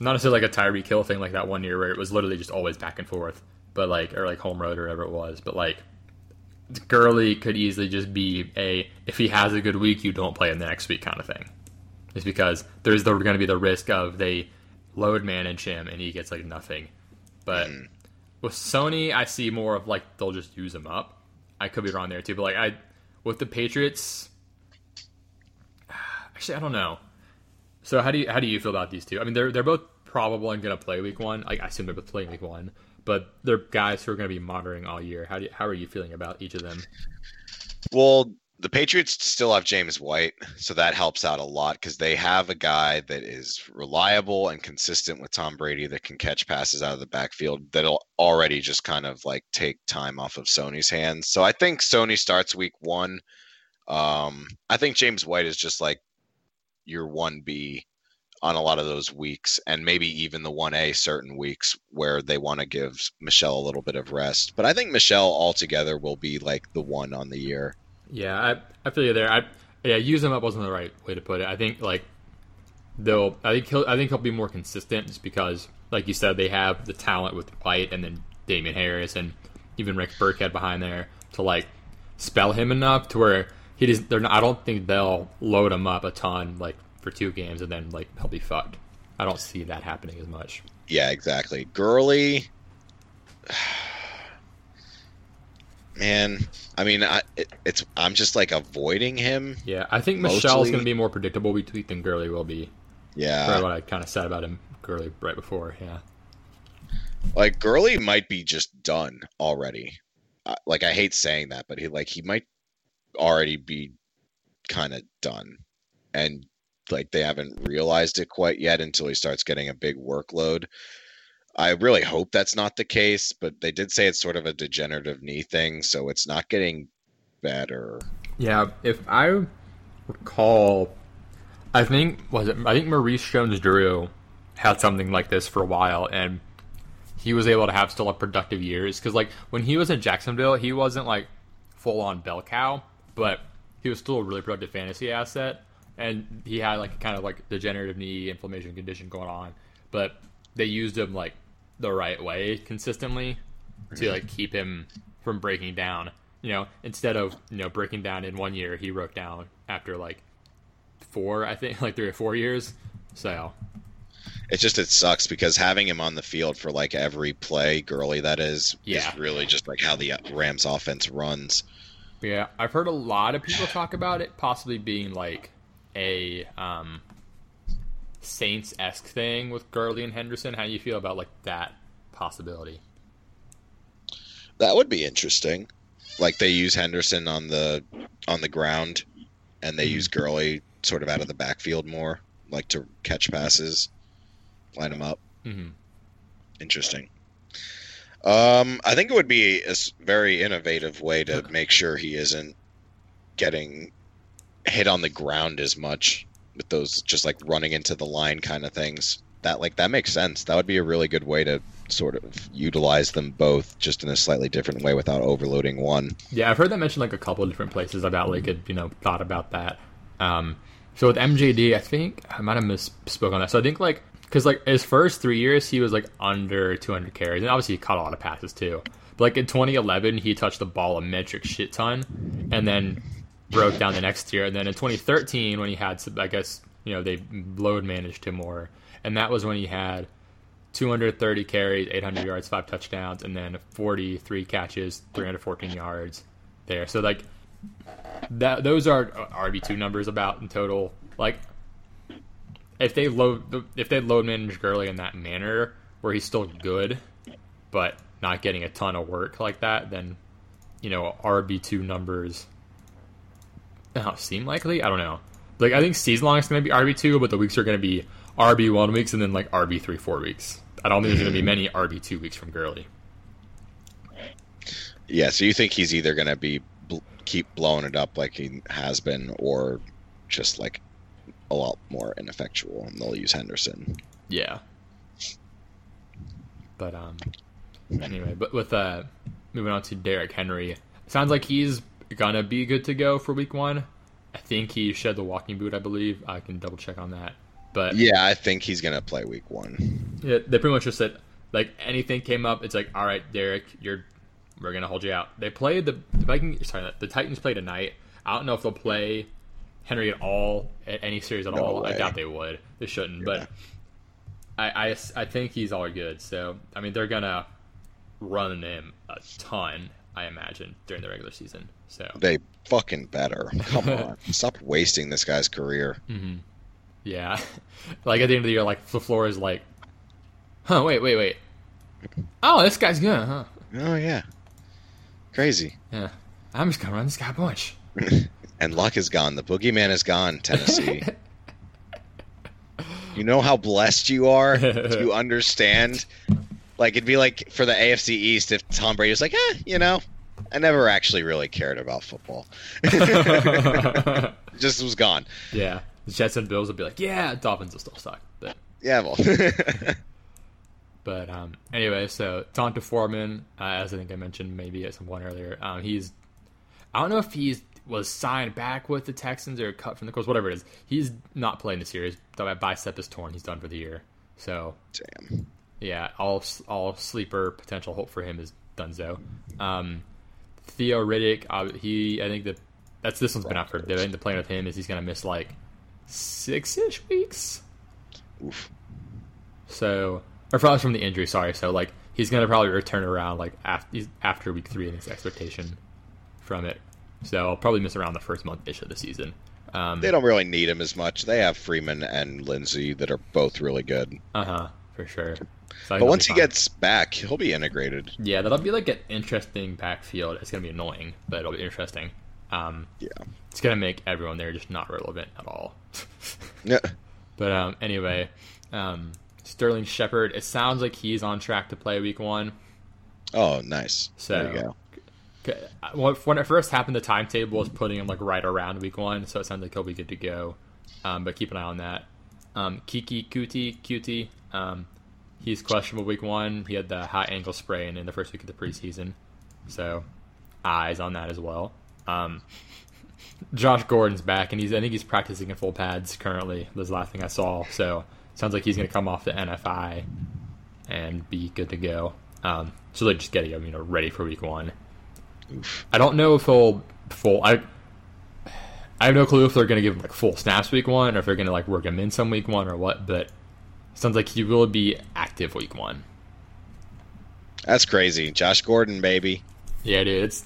Not necessarily like a Tyreek Hill thing like that one year where it was literally just always back and forth, but like, or like home road or whatever it was. But like, Gurley could easily just be a, if he has a good week, you don't play him the next week kind of thing. It's because there's the, going to be the risk of they load manage him and he gets like nothing. But mm. with Sony, I see more of like they'll just use him up. I could be wrong there too, but like I with the Patriots, actually I don't know. So how do you how do you feel about these two? I mean, they're they're both probable and going to play week one. I, I assume they're both playing week one, but they're guys who are going to be monitoring all year. How do you, how are you feeling about each of them? Well, the Patriots still have James White, so that helps out a lot because they have a guy that is reliable and consistent with Tom Brady that can catch passes out of the backfield that'll already just kind of like take time off of Sony's hands. So I think Sony starts week one. Um, I think James White is just like your one B on a lot of those weeks and maybe even the one A certain weeks where they want to give Michelle a little bit of rest. But I think Michelle altogether will be like the one on the year. Yeah, I, I feel you there. I yeah, use him up wasn't the right way to put it. I think like they'll I think he'll I think he'll be more consistent just because, like you said, they have the talent with White and then Damian Harris and even Rick Burkhead behind there to like spell him enough to where he just they're not, I don't think they'll load him up a ton like for two games and then like he'll be fucked. I don't see that happening as much. Yeah, exactly. Gurley. Man, I mean, I it's I'm just like avoiding him. Yeah, I think mostly. Michelle's going to be more predictable between than Gurley will be. Yeah, probably what I kind of said about him Gurley right before. Yeah, like Gurley might be just done already. Uh, like I hate saying that, but he like he might already be kind of done, and like they haven't realized it quite yet until he starts getting a big workload. I really hope that's not the case, but they did say it's sort of a degenerative knee thing, so it's not getting better. Yeah, if I recall, I think was it I think Maurice Jones-Drew had something like this for a while, and he was able to have still a productive years because like when he was in Jacksonville, he wasn't like full on bell cow, but he was still a really productive fantasy asset, and he had like kind of like degenerative knee inflammation condition going on, but they used him like the right way consistently to like keep him from breaking down, you know, instead of, you know, breaking down in one year, he broke down after like four, I think like three or four years. So it's just, it sucks because having him on the field for like every play, Gurley, that is, yeah. is really just like how the Rams offense runs. Yeah. I've heard a lot of people talk about it possibly being like a, um, Saints-esque thing with Gurley and Henderson. How do you feel about like that possibility? That would be interesting. Like they use Henderson on the on the ground, and they use Gurley sort of out of the backfield more, like to catch passes, line them up. Mm-hmm. Interesting. Um, I think it would be a very innovative way to make sure he isn't getting hit on the ground as much. With those just like running into the line kind of things that like that makes sense. That would be a really good way to sort of utilize them both just in a slightly different way without overloading one. Yeah. I've heard that mentioned like a couple of different places about like, it, you know, thought about that. Um, so with M J D, I think I might've misspoke on that. So I think like, cause like his first three years, he was like under two hundred carries and obviously he caught a lot of passes too. But like in twenty eleven, he touched the ball a metric shit ton. And then broke down the next year, and then in twenty thirteen when he had, I guess, you know, they load managed him more, and that was when he had two hundred thirty carries, eight hundred yards, five touchdowns, and then forty-three catches, three hundred fourteen yards there. So like that, those are R B two numbers about in total. Like if they load, if they load manage Gurley in that manner where he's still good but not getting a ton of work like that, then you know R B two numbers. Oh, seem likely? I don't know. Like, I think season long it's going to be R B two, but the weeks are going to be R B one weeks and then, like, R B three, four weeks. I don't think there's going to be many R B two weeks from Gurley. Yeah, so you think he's either going to be bl- keep blowing it up like he has been or just, like, a lot more ineffectual, and they'll use Henderson. Yeah. But, um, anyway, but with, uh, moving on to Derrick Henry, sounds like he's gonna be good to go for week one. I think he shed the walking boot, I believe. I can double check on that. But yeah, I think he's gonna play week one. Yeah, they pretty much just said like anything came up, it's like, all right, Derek, you're We're going to hold you out. They played the, the Vikings, sorry, the Titans play tonight. I don't know if they'll play Henry at all, at any series at no all. Way. I doubt they would. They shouldn't. Yeah. But I, I, I think he's all good. So, I mean, they're going to run him a ton, I imagine, during the regular season. So they fucking better. Come on. Stop wasting this guy's career. Mm-hmm. Yeah. Like, at the end of the year, like, the floor is like, huh, wait, wait, wait. Oh, this guy's good, huh? Oh, yeah. Crazy. Yeah. I'm just going to run this guy a bunch. And Luck is gone. The boogeyman is gone, Tennessee. You know how blessed you are? Do you understand? Like, it'd be like for the A F C East if Tom Brady was like, eh, you know, I never actually really cared about football. Just was gone. Yeah. The Jets and Bills would be like, yeah, Dolphins will still suck. But... yeah, well. But um, anyway, so Tonta Foreman, uh, as I think I mentioned maybe at some point earlier, um, he's – I don't know if he was signed back with the Texans or cut from the course, whatever it is. He's not playing the series. My bicep is torn. He's done for the year. So, damn. Yeah, all all sleeper potential hope for him is Dunzo. Um, Theo Riddick, uh, he – I think that – that's this one's been out for – I think the plan with him is he's going to miss like six-ish weeks. Oof. So – or probably from the injury, sorry. So, like, he's going to probably return around, like, after, after week three in his expectation from it. So, I'll probably miss around the first month-ish of the season. Um, they don't really need him as much. They have Freeman and Lindsey that are both really good. Uh-huh, for sure. So but once he gets back, he'll be integrated. Yeah, that'll be, like, an interesting backfield. It's going to be annoying, but it'll be interesting. Um, yeah. It's going to make everyone there just not relevant at all. Yeah. But, um, anyway, um... Sterling Shepard, it sounds like he's on track to play week one. Oh, nice. So, there you go. When it first happened, the timetable was putting him like right around week one, so it sounds like he'll be good to go. Um, but keep an eye on that. Um, Kiki Kuti, Kuti, um, he's questionable week one. He had the high ankle sprain in the first week of the preseason, so eyes on that as well. Um, Josh Gordon's back, and he's I think he's practicing in full pads currently. That's the last thing I saw, so... sounds like he's going to come off the N F I and be good to go. Um, so they're just getting him, you know, ready for week one. Oof. I don't know if he'll full. I I have no clue if they're going to give him like full snaps week one, or if they're going to like work him in some week one, or what. But sounds like he will be active week one. That's crazy, Josh Gordon, baby. Yeah, dude. It's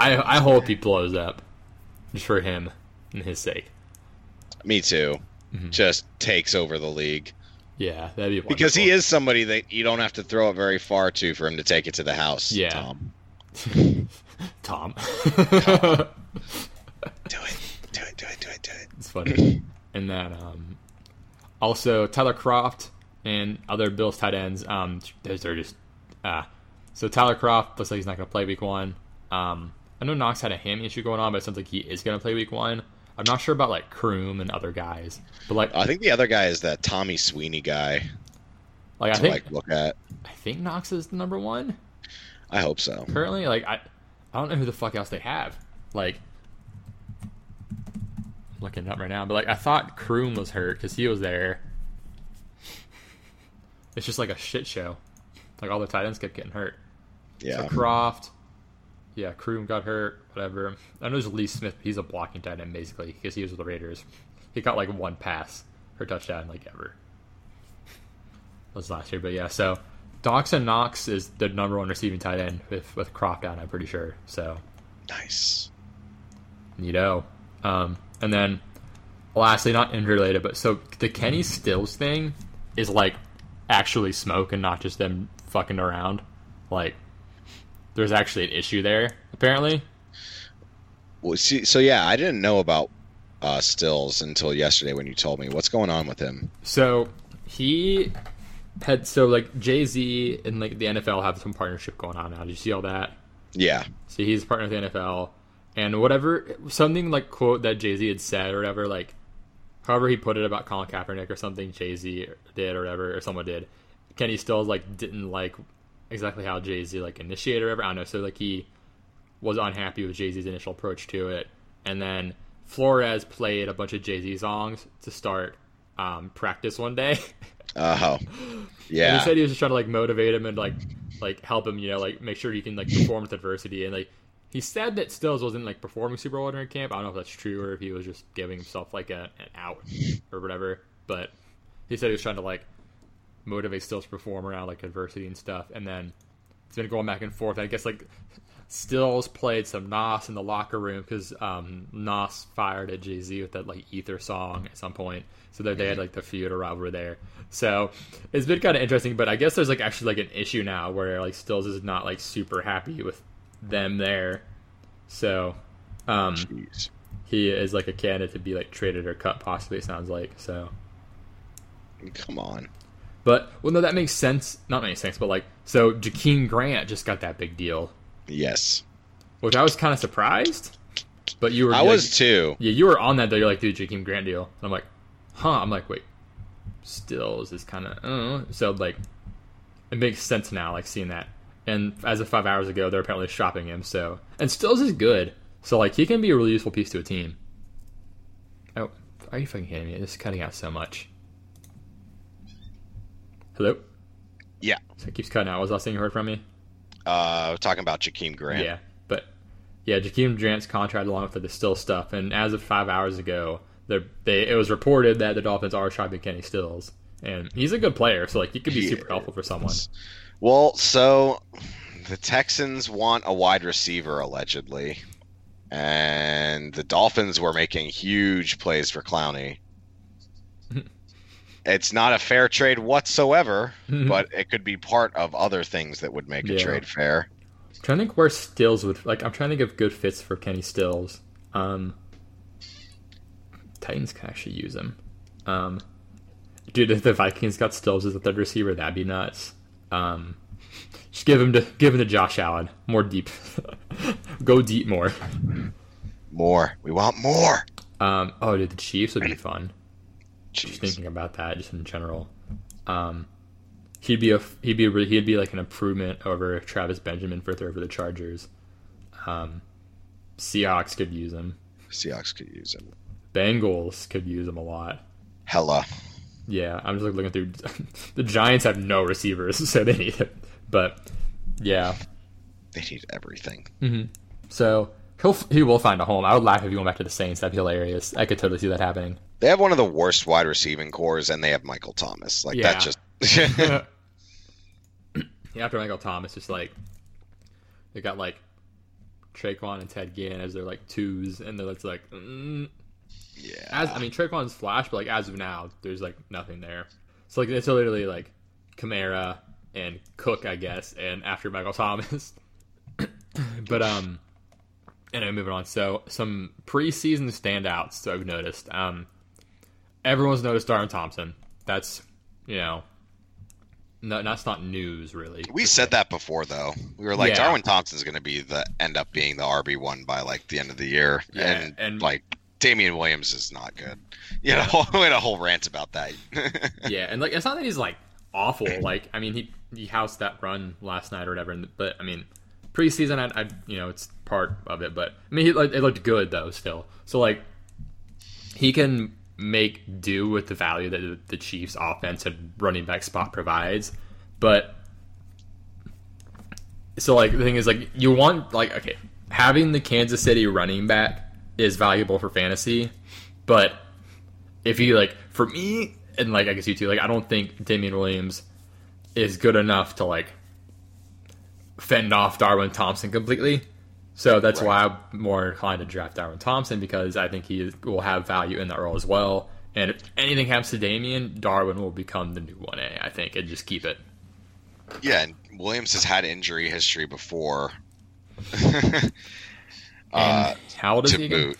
I I hope he blows up just for him and his sake. Me too. Mm-hmm. Just takes over the league. Yeah, that'd be wonderful. Because he is somebody that you don't have to throw it very far to for him to take it to the house. Yeah, Tom. Tom. Tom. Do it, do it, do it, do it, do it. It's funny. And that um, also Tyler Kroft and other Bills tight ends. Um, those are just uh, so Tyler Kroft looks like he's not going to play week one. Um, I know Knox had a hammy issue going on, but it sounds like he is going to play week one. I'm not sure about like Kroom and other guys, but like I think the other guy is that Tommy Sweeney guy. Like I think like look at. I think Knox is the number one. I hope so. Currently, like I, I don't know who the fuck else they have. Like, I'm looking it up right now, but like I thought Kroom was hurt because he was there. It's just like a shit show. Like all the tight ends kept getting hurt. Yeah. So Kroft. Yeah, Kroom got hurt, whatever. I know there's Lee Smith. He's a blocking tight end, basically, because he was with the Raiders. He got, like, one pass for touchdown, like, ever. That was last year, but yeah. So, Dawson Knox is the number one receiving tight end with, with Kroft down, I'm pretty sure. So nice. Neato. Um, and then, lastly, not interrelated, but so the Kenny Stills thing is, like, actually smoke and not just them fucking around. Like... there's actually an issue there, apparently. Well, see, so yeah, I didn't know about uh, Stills until yesterday when you told me. What's going on with him? So he had so like Jay-Z and like the N F L have some partnership going on now. Did you see all that? Yeah. So he's a partner with the N F L, and whatever something like quote that Jay-Z had said or whatever, like however he put it about Colin Kaepernick or something Jay-Z did or whatever or someone did. Kenny Stills like didn't like. Exactly how Jay-Z like initiated or whatever. I don't know. So like he was unhappy with Jay-Z's initial approach to it, and then Flores played a bunch of Jay-Z songs to start um, practice one day. Oh, yeah. And he said he was just trying to like motivate him and like like help him, you know, like make sure he can like perform with adversity. And like he said that Stills wasn't like performing super well during camp. I don't know if that's true or if he was just giving himself like a, an out or whatever. But he said he was trying to like motivate Stills to perform around like adversity and stuff. And then it's been going back and forth. I guess like Stills played some Nas in the locker room because um, Nas fired at Jay-Z with that like Ether song at some point. So that they had like the feud or rivalry there. So it's been kind of interesting. But I guess there's like actually like an issue now where like Stills is not like super happy with them there. So um Jeez. He is like a candidate to be like traded or cut possibly, it sounds like. So come on. But well no that makes sense. Not makes sense, but like so Jakeem Grant just got that big deal. Yes. Which I was kinda surprised. But you were I like, was too. Yeah, you were on that though, you're like, dude, Jakeem Grant deal. And I'm like, huh, I'm like, wait, Stills is kinda uh so like it makes sense now, like seeing that. And as of five hours ago, they're apparently shopping him. So, and Stills is good. So, like, he can be a really useful piece to a team. Oh, are you fucking kidding me? This is cutting out so much. Hello? Yeah. So it keeps cutting out. What was the last thing you heard from me? Uh, I was talking about Jakeem Grant. Yeah, but, yeah, Jakeem Grant's contract along with the Stills stuff. And as of five hours ago, they it was reported that the Dolphins are shopping Kenny Stills. And he's a good player. So, like, he could be he super is. helpful for someone. Well, so the Texans want a wide receiver, allegedly. And the Dolphins were making huge plays for Clowney. It's not a fair trade whatsoever, but it could be part of other things that would make yeah. a trade fair. I'm trying to think where Stills would... Like, I'm trying to give good fits for Kenny Stills. Um, Titans can actually use him. Um, dude, if the Vikings got Stills as a third receiver, that'd be nuts. Um, just give him to give him to Josh Allen more deep. Go deep more. More. We want more. Um. Oh, dude, the Chiefs would be fun. Jeez. Just thinking about that, just in general. Um, he'd be a he'd be a, he'd be like an improvement over Travis Benjamin for third for the Chargers. Um, Seahawks could use him. Seahawks could use him. Bengals could use him a lot. Hella. Yeah, I'm just like looking through. The Giants have no receivers, so they need it. But yeah, they need everything. Mm-hmm. So he'll he will find a home. I would laugh if he went back to the Saints. That'd be hilarious. I could totally see that happening. They have one of the worst wide receiving cores, and they have Michael Thomas. Like yeah. that just. yeah, after Michael Thomas, just like they got like Traquan and Ted Ginn as their like twos, and they're like. Mm. Yeah, as, I mean, Traquan's flash, but like as of now, there's like nothing there. So like it's literally like Kamara and Cook, I guess, and after Michael Thomas. But um, anyway, moving on. So some preseason standouts I've noticed. Um, everyone's noticed Darwin Thompson. That's you know, no, that's not news really. We said that before though. We were like yeah. Darwin Thompson's going to be the end up being the R B one by like the end of the year, yeah, and, and like. Damian Williams is not good. You yeah. know, we had a whole rant about that. yeah, and like it's not that he's like awful. Like I mean, he he housed that run last night or whatever. And, but I mean, preseason, I, I you know it's part of it. But I mean, he like it looked good though still. So like he can make do with the value that the Chiefs' offense and running back spot provides. But so like the thing is like you want like okay having the Kansas City running back. Is valuable for fantasy, but if you like for me and like I guess you too like I don't think Damian Williams is good enough to like fend off Darwin Thompson completely, so that's right. why I'm more inclined to draft Darwin Thompson because I think he will have value in that role as well, and if anything happens to Damian, Darwin will become the new one A I think and just keep it. Yeah, and Williams has had injury history before. Uh, how old is he again?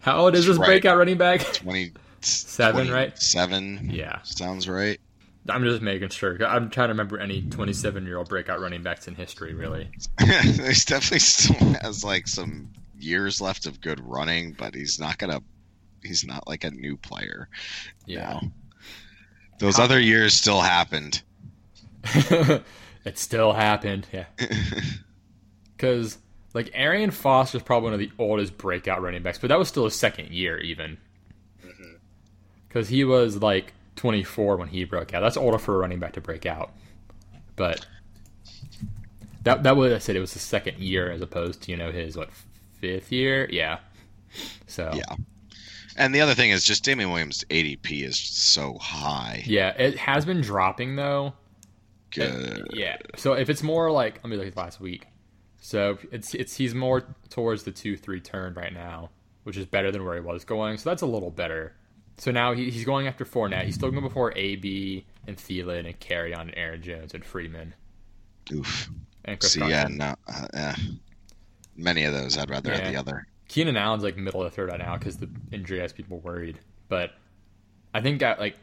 How old is this right. breakout running back? twenty-seven, right? Seven. Yeah. Sounds right. I'm just making sure. I'm trying to remember any twenty-seven-year-old breakout running backs in history, really. He's definitely still has, like, some years left of good running, but he's not going to – he's not, like, a new player. Yeah. Now. Those how- other years still happened. It still happened, yeah. Because – like, Arian Foster's probably one of the oldest breakout running backs, but that was still his second year, even. Because mm-hmm. he was, like, twenty-four when he broke out. That's older for a running back to break out. But that that was, I said, it was his second year as opposed to, you know, his, what, fifth year? Yeah. So yeah. And the other thing is just Damian Williams' A D P is so high. Yeah, it has been dropping, though. Good. And, yeah. So if it's more like, let me look at last week. So it's it's he's more towards the two three turn right now, which is better than where he was going. So that's a little better. So now he, he's going after Fournette. He's still going before A B and Thielen and Carrion and Aaron Jones and Freeman. Oof. And Chris Godwin. Yeah, no, uh, yeah. Many of those I'd rather yeah. have the other. Keenan Allen's like middle of the third right now because the injury has people worried. But I think I, like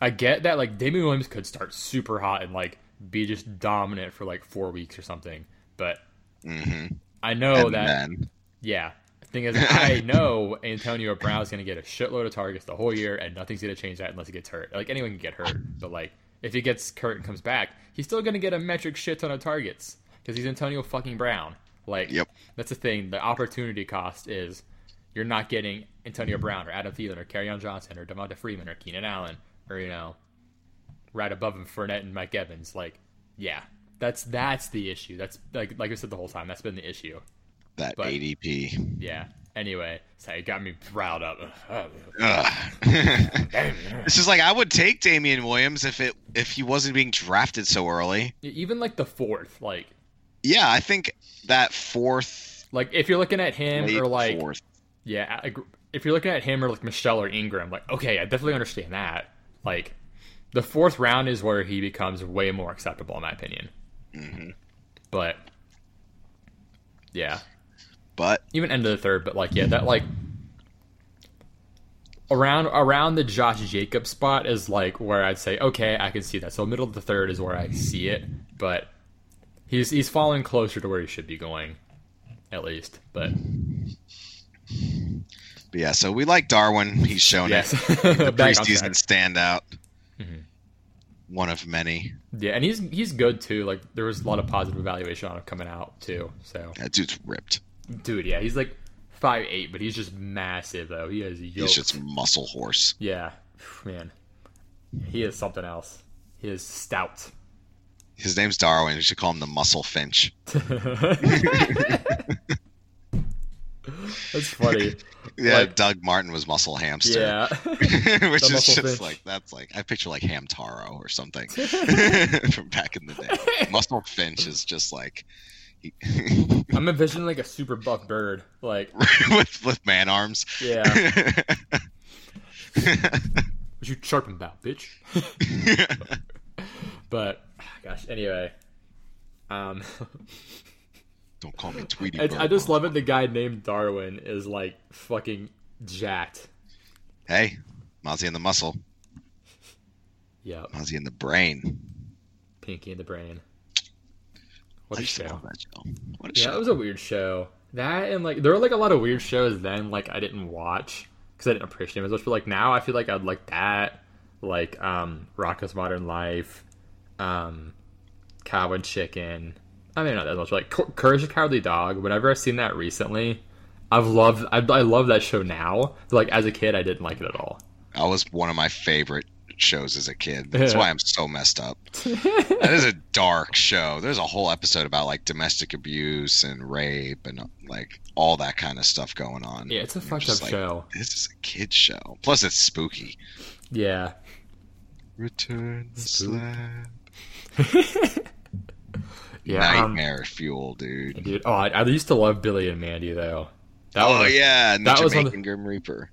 I get that like Damian Williams could start super hot and like be just dominant for like four weeks or something. But mm-hmm. I know and that then. yeah. The thing is, I know Antonio Brown's going to get a shitload of targets the whole year, and nothing's going to change that unless he gets hurt. Like anyone can get hurt, but like if he gets hurt and comes back, he's still going to get a metric shit ton of targets because he's Antonio fucking Brown. Like, yep. That's the thing. The opportunity cost is you're not getting Antonio Brown or Adam Thielen or Kerryon Johnson or Devonta Freeman or Keenan Allen or, you know, right above him, Fournette and Mike Evans. Like, yeah, that's that's the issue. That's like like I said the whole time. That's been the issue. That but, A D P. Yeah. Anyway, so it got me riled up. This is like I would take Damian Williams if it if he wasn't being drafted so early. Even like the fourth, like. Yeah, I think that fourth. Like, if you're looking at him or like, fourth. yeah, if you're looking at him or like Michelle or Ingram, like, okay, I definitely understand that. Like, the fourth round is where he becomes way more acceptable, in my opinion. Mm-hmm. But, yeah, but even end of the third, but like, yeah, that like around around the Josh Jacobs spot is like where I'd say, okay, I can see that. So middle of the third is where I see it, but. He's he's falling closer to where he should be going, at least. But, but yeah, so we like Darwin. He's shown yes. it. The preseason standout. Mm-hmm. One of many. Yeah, and he's he's good too. Like there was a lot of positive evaluation on him coming out too. So that dude's ripped. Dude, yeah, he's like five eight, but he's just massive though. He is yoked. He's just muscle horse. Yeah, man, he is something else. He is stout. His name's Darwin. You should call him the Muscle Finch. That's funny. Yeah, like, Doug Martin was Muscle Hamster. Yeah, which the is just finch. Like that's like I picture like Hamtaro or something from back in the day. Muscle Finch is just like. He... I'm envisioning like a super buff bird, like with with man arms. Yeah. What you chirping about, bitch? But. Gosh. Anyway, um, don't call me Tweety Bird. I just love it. The guy named Darwin is like fucking jacked. Hey, Mozzie in the muscle. Yeah. Mozzie in the brain. Pinky in the brain. What a show. show. What a yeah, show. It was a weird show. That and like there were like a lot of weird shows then like I didn't watch because I didn't appreciate it as much. But like now I feel like I'd like that like um Rocco's Modern Life. Um, Cow and Chicken. I mean, not that much. But like C- Courage the Cowardly Dog. Whenever I've seen that recently, I've loved. I've, I love that show now. But like as a kid, I didn't like it at all. That was one of my favorite shows as a kid. That's why I'm so messed up. That is a dark show. There's a whole episode about like domestic abuse and rape and like all that kind of stuff going on. Yeah, it's a fucked up like, show. This is a kid's show. Plus, it's spooky. Yeah. Return the Slab. Yeah, nightmare um, fuel, dude. Dude, oh, I, I used to love Billy and Mandy though. That oh was, yeah, and that the was Jamaican one the... Grim Reaper.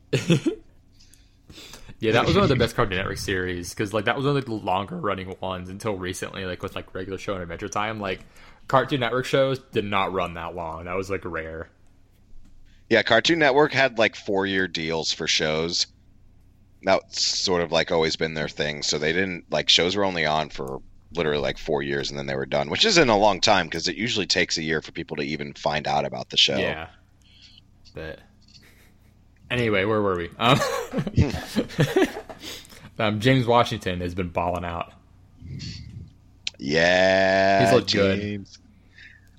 Yeah, that was one of the best Cartoon Network series because like that was one of the longer running ones until recently. Like with like regular show and Adventure Time, like Cartoon Network shows did not run that long. That was like rare. Yeah, Cartoon Network had like four year deals for shows. That's sort of like always been their thing. So they didn't like shows were only on for. Literally like four years and then they were done, which isn't a long time because it usually takes a year for people to even find out about the show. Yeah. But anyway, where were we? Um, um James Washington has been balling out. Yeah. He's looked James. Good.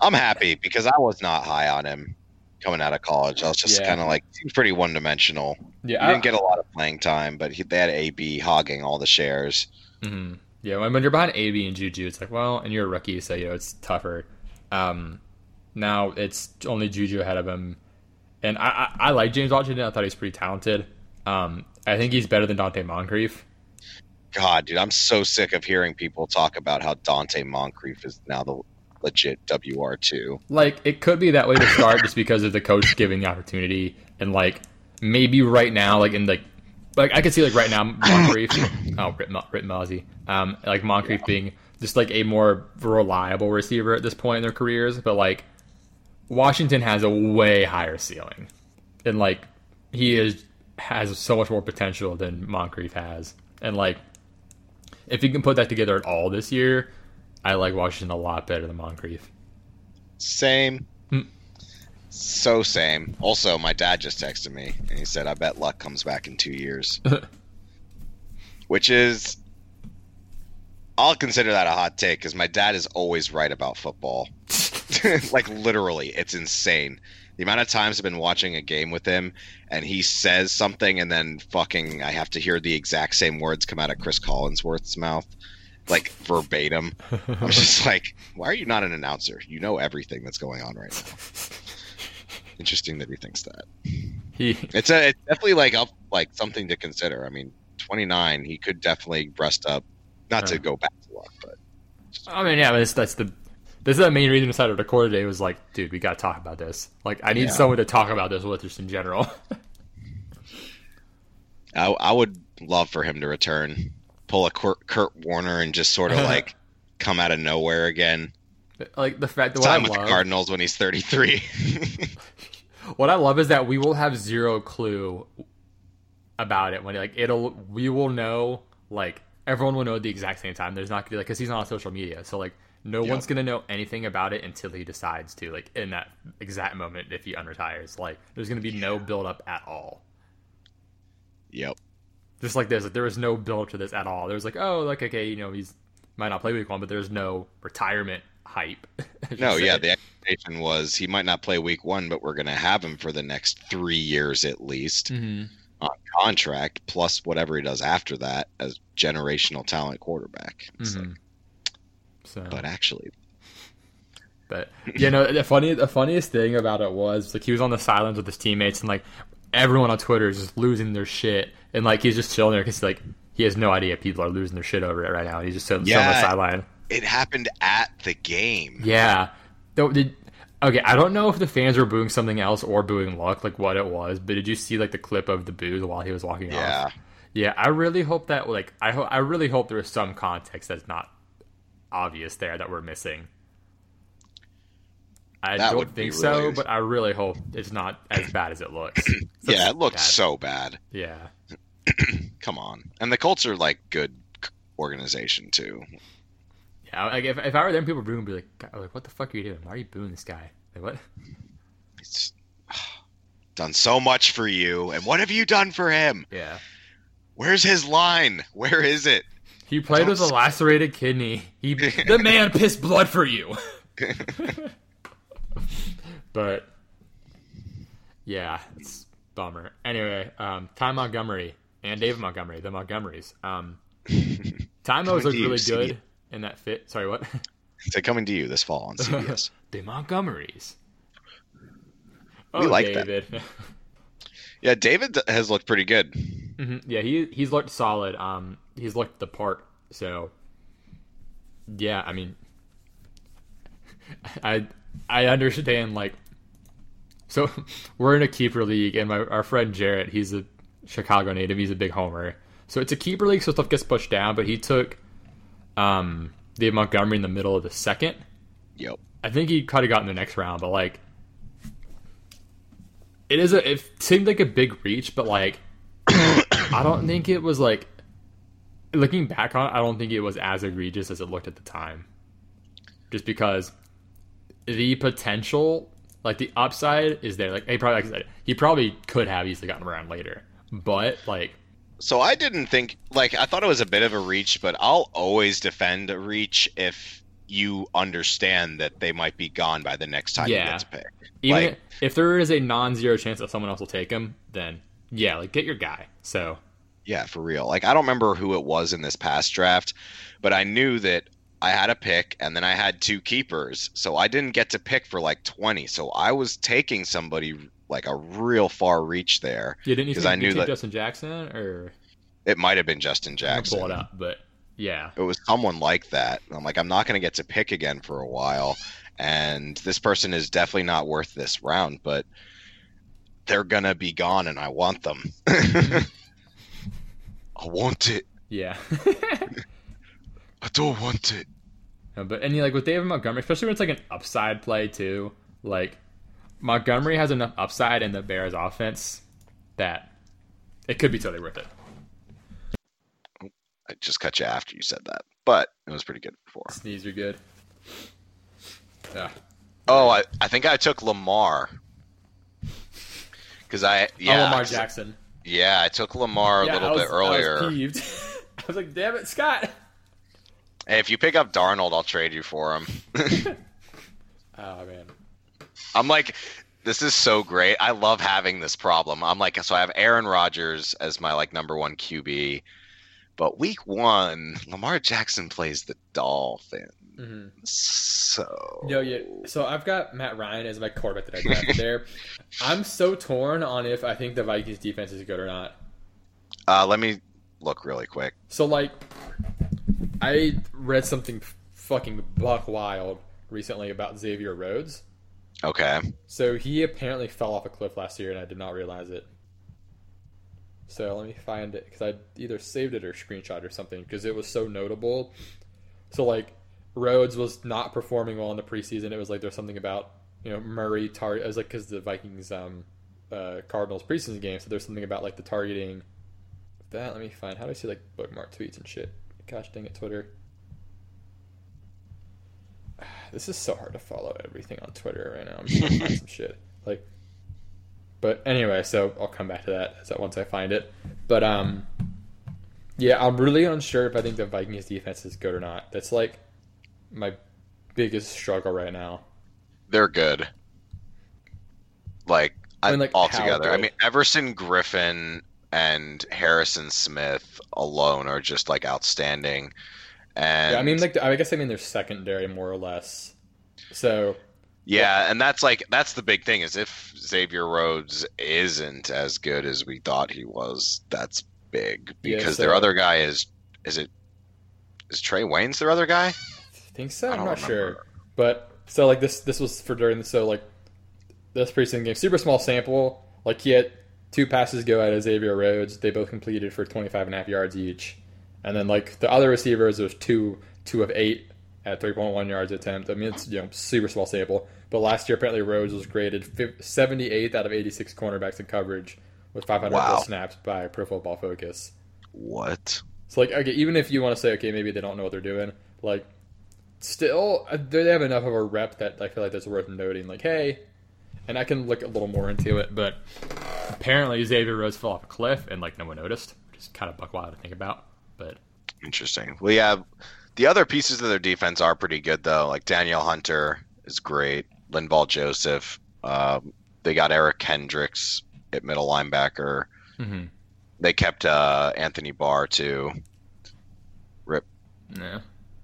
I'm happy because I was not high on him coming out of college. I was just yeah. kind of like, seems pretty one dimensional. Yeah. He I, didn't get a lot of playing time, but he, they had A B hogging all the shares. Mm-hmm. Yeah, when, when you're behind A B and Juju, it's like, well, and you're a rookie, so, you know, it's tougher. Um, now it's only Juju ahead of him. And I, I, I like James Washington. I thought he was pretty talented. Um, I think he's better than Dante Moncrief. God, dude, I'm so sick of hearing people talk about how Dante Moncrief is now the legit W R two. Like, it could be that way to start just because of the coach giving the opportunity. And, like, maybe right now, like, in, like, like I could see, like, right now, Moncrief, oh, Rip, Rip Mozzie, um, like, Moncrief yeah. being just, like, a more reliable receiver at this point in their careers. But, like, Washington has a way higher ceiling. And, like, he is has so much more potential than Moncrief has. And, like, if he can put that together at all this year, I like Washington a lot better than Moncrief. Same. Hmm. So same. Also, my dad just texted me, and he said, I bet Luck comes back in two years. Which is... I'll consider that a hot take, because my dad is always right about football. Like, literally. It's insane. The amount of times I've been watching a game with him, and he says something, and then fucking I have to hear the exact same words come out of Chris Collinsworth's mouth. Like, verbatim. I'm just like, why are you not an announcer? You know everything that's going on right now. Interesting that he thinks that. He... It's a, it's definitely like up, like something to consider. I mean, twenty-nine, he could definitely rest up. Not uh, to go back to Luck, but... Just... I mean, yeah, but it's, that's the... This is the main reason I decided to record today was like, dude, we got to talk about this. Like, I need yeah. someone to talk about this with just in general. I, I would love for him to return. Pull a Kurt, Kurt Warner and just sort of like come out of nowhere again. Like the fact that time with love, the Cardinals when he's thirty-three. What I love is that we will have zero clue about it when like it'll we will know like everyone will know at the exact same time. There's not gonna be like because he's not on social media, so like no yep. one's gonna know anything about it until he decides to like in that exact moment if he unretires. Like there's gonna be yeah. no build up at all. Yep. Just like this, like there was no build-up to this at all. There was like, oh, like, okay, you know, he's might not play week one, but there's no retirement hype. No, yeah, the expectation was he might not play week one, but we're going to have him for the next three years at least mm-hmm. on contract, plus whatever he does after that as generational talent quarterback. It's mm-hmm. like, so, but actually. But, you know, the, funny, the funniest thing about it was, like, he was on the sidelines with his teammates and, like, everyone on Twitter is just losing their shit. And, like, he's just chilling there because, like, he has no idea people are losing their shit over it right now. He's just sitting yeah, on the sideline. It happened at the game. Yeah. Did, okay, I don't know if the fans were booing something else or booing Luck, like, what it was. But did you see, like, the clip of the booze while he was walking yeah. off? Yeah. Yeah, I really hope that, like, I, ho- I really hope there was some context that's not obvious there that we're missing. I that don't think really... so, but I really hope it's not as bad as it looks. So yeah, it looked bad. so bad. Yeah. Come on. And the Colts are, like, good organization, too. Yeah, like, if, if I were there and people booing, I'd be like, like, what the fuck are you doing? Why are you booing this guy? Like, what? He's done so much for you, and what have you done for him? Yeah. Where's his line? Where is it? He played don't... with a lacerated kidney. He The man pissed blood for you. But yeah, it's a bummer. Anyway, um, Ty Montgomery and David Montgomery, the Montgomerys. Um, Tymos looked really good C B S. In that fit. Sorry, what? They're coming to you this fall on C B S. The Montgomerys. Oh, we like David. That. Yeah, David has looked pretty good. Mm-hmm. Yeah, he he's looked solid. Um, he's looked the part. So yeah, I mean, I. I understand, like, so we're in a keeper league, and my our friend Jarrett, he's a Chicago native, he's a big homer. So it's a keeper league, so stuff gets pushed down, but he took um, Dave Montgomery in the middle of the second. Yep. I think he could have gotten the next round, but, like, it is a, it seemed like a big reach, but, like, I don't think it was, like, looking back on it, I don't think it was as egregious as it looked at the time. Just because... the potential, like the upside, is there. Like he probably, like, he probably could have easily gotten around later, but like. So I didn't think like I thought it was a bit of a reach, but I'll always defend a reach if you understand that they might be gone by the next time yeah. you get to pick. Even like, if there is a non-zero chance that someone else will take him, then yeah, like get your guy. So Yeah, for real. Like, I don't remember who it was in this past draft, but I knew that I had a pick and then I had two keepers. So I didn't get to pick for like twenty. So I was taking somebody like a real far reach there. Yeah, didn't you think I knew that Justin Jackson or it might have been Justin Jackson. Pull it up, but yeah, it was someone like that. I'm like, I'm not going to get to pick again for a while. And this person is definitely not worth this round, but they're going to be gone and I want them. I want it. Yeah. I don't want it. No, but and you like with David Montgomery, especially when it's like an upside play too, like Montgomery has enough upside in the Bears offense that it could be totally worth it. I just cut you after you said that, but it was pretty good before. Sneeze are good. Yeah. Oh, I, I think I took Lamar. Because I, yeah. Oh, Lamar Jackson. Yeah, I took Lamar a yeah, little was, bit earlier. I was peeved. I was like, damn it, Scott. Hey, if you pick up Darnold, I'll trade you for him. Oh, man. I'm like, this is so great. I love having this problem. I'm like, so I have Aaron Rodgers as my, like, number one Q B. But week one, Lamar Jackson plays the Dolphins. Mm-hmm. So. Yo, yeah. So I've got Matt Ryan as my quarterback that I drafted there. I'm so torn on if I think the Vikings defense is good or not. Uh, let me look really quick. So, like, I read something fucking buck wild recently about Xavier Rhodes. Okay. So he apparently fell off a cliff last year, and I did not realize it. So let me find it, because I either saved it or screenshot or something, because it was so notable. So, like, Rhodes was not performing well in the preseason. It was like there's something about, you know, Murray target. It was like because the Vikings um, uh, Cardinals preseason game, so there's something about, like, the targeting. That, let me find. How do I see, like, bookmark tweets and shit? Gosh dang it, Twitter. This is so hard to follow everything on Twitter right now. I'm trying to find some shit. Like, but anyway, so I'll come back to that as once I find it. But um, yeah, I'm really unsure if I think the Vikings defense is good or not. That's like my biggest struggle right now. They're good. Like, I mean, like altogether. I mean, Everson Griffin and Harrison Smith alone are just, like, outstanding. And yeah, I mean, like, I guess I mean they're secondary more or less. So yeah, yeah, and that's like that's the big thing is if Xavier Rhodes isn't as good as we thought he was, that's big because yeah, so, their other guy is is it is Trey Wayne's their other guy? I think so. I I'm not remember. sure, but so like this this was for during the, so like this preseason game, super small sample. Like he had two passes go out of Xavier Rhodes. They both completed for twenty-five and a half yards each. And then, like, the other receivers, it was two, two of eight at three point one yards attempt. I mean, it's, you know, super small sample. But last year, apparently, Rhodes was graded seventy-eighth out of eighty-six cornerbacks in coverage with five hundred wow. plus snaps by Pro Football Focus. What? So, like, okay, even if you want to say, okay, maybe they don't know what they're doing, like, still, they have enough of a rep that I feel like that's worth noting. Like, hey, and I can look a little more into it, but apparently Xavier Rhodes fell off a cliff and, like, no one noticed, which is kind of buck wild to think about. But interesting. Well, yeah, the other pieces of their defense are pretty good, though. Like, Danielle Hunter is great. Linval Joseph. Um, they got Eric Hendricks at middle linebacker. Mm-hmm. They kept uh, Anthony Barr, too. Rip. Yeah.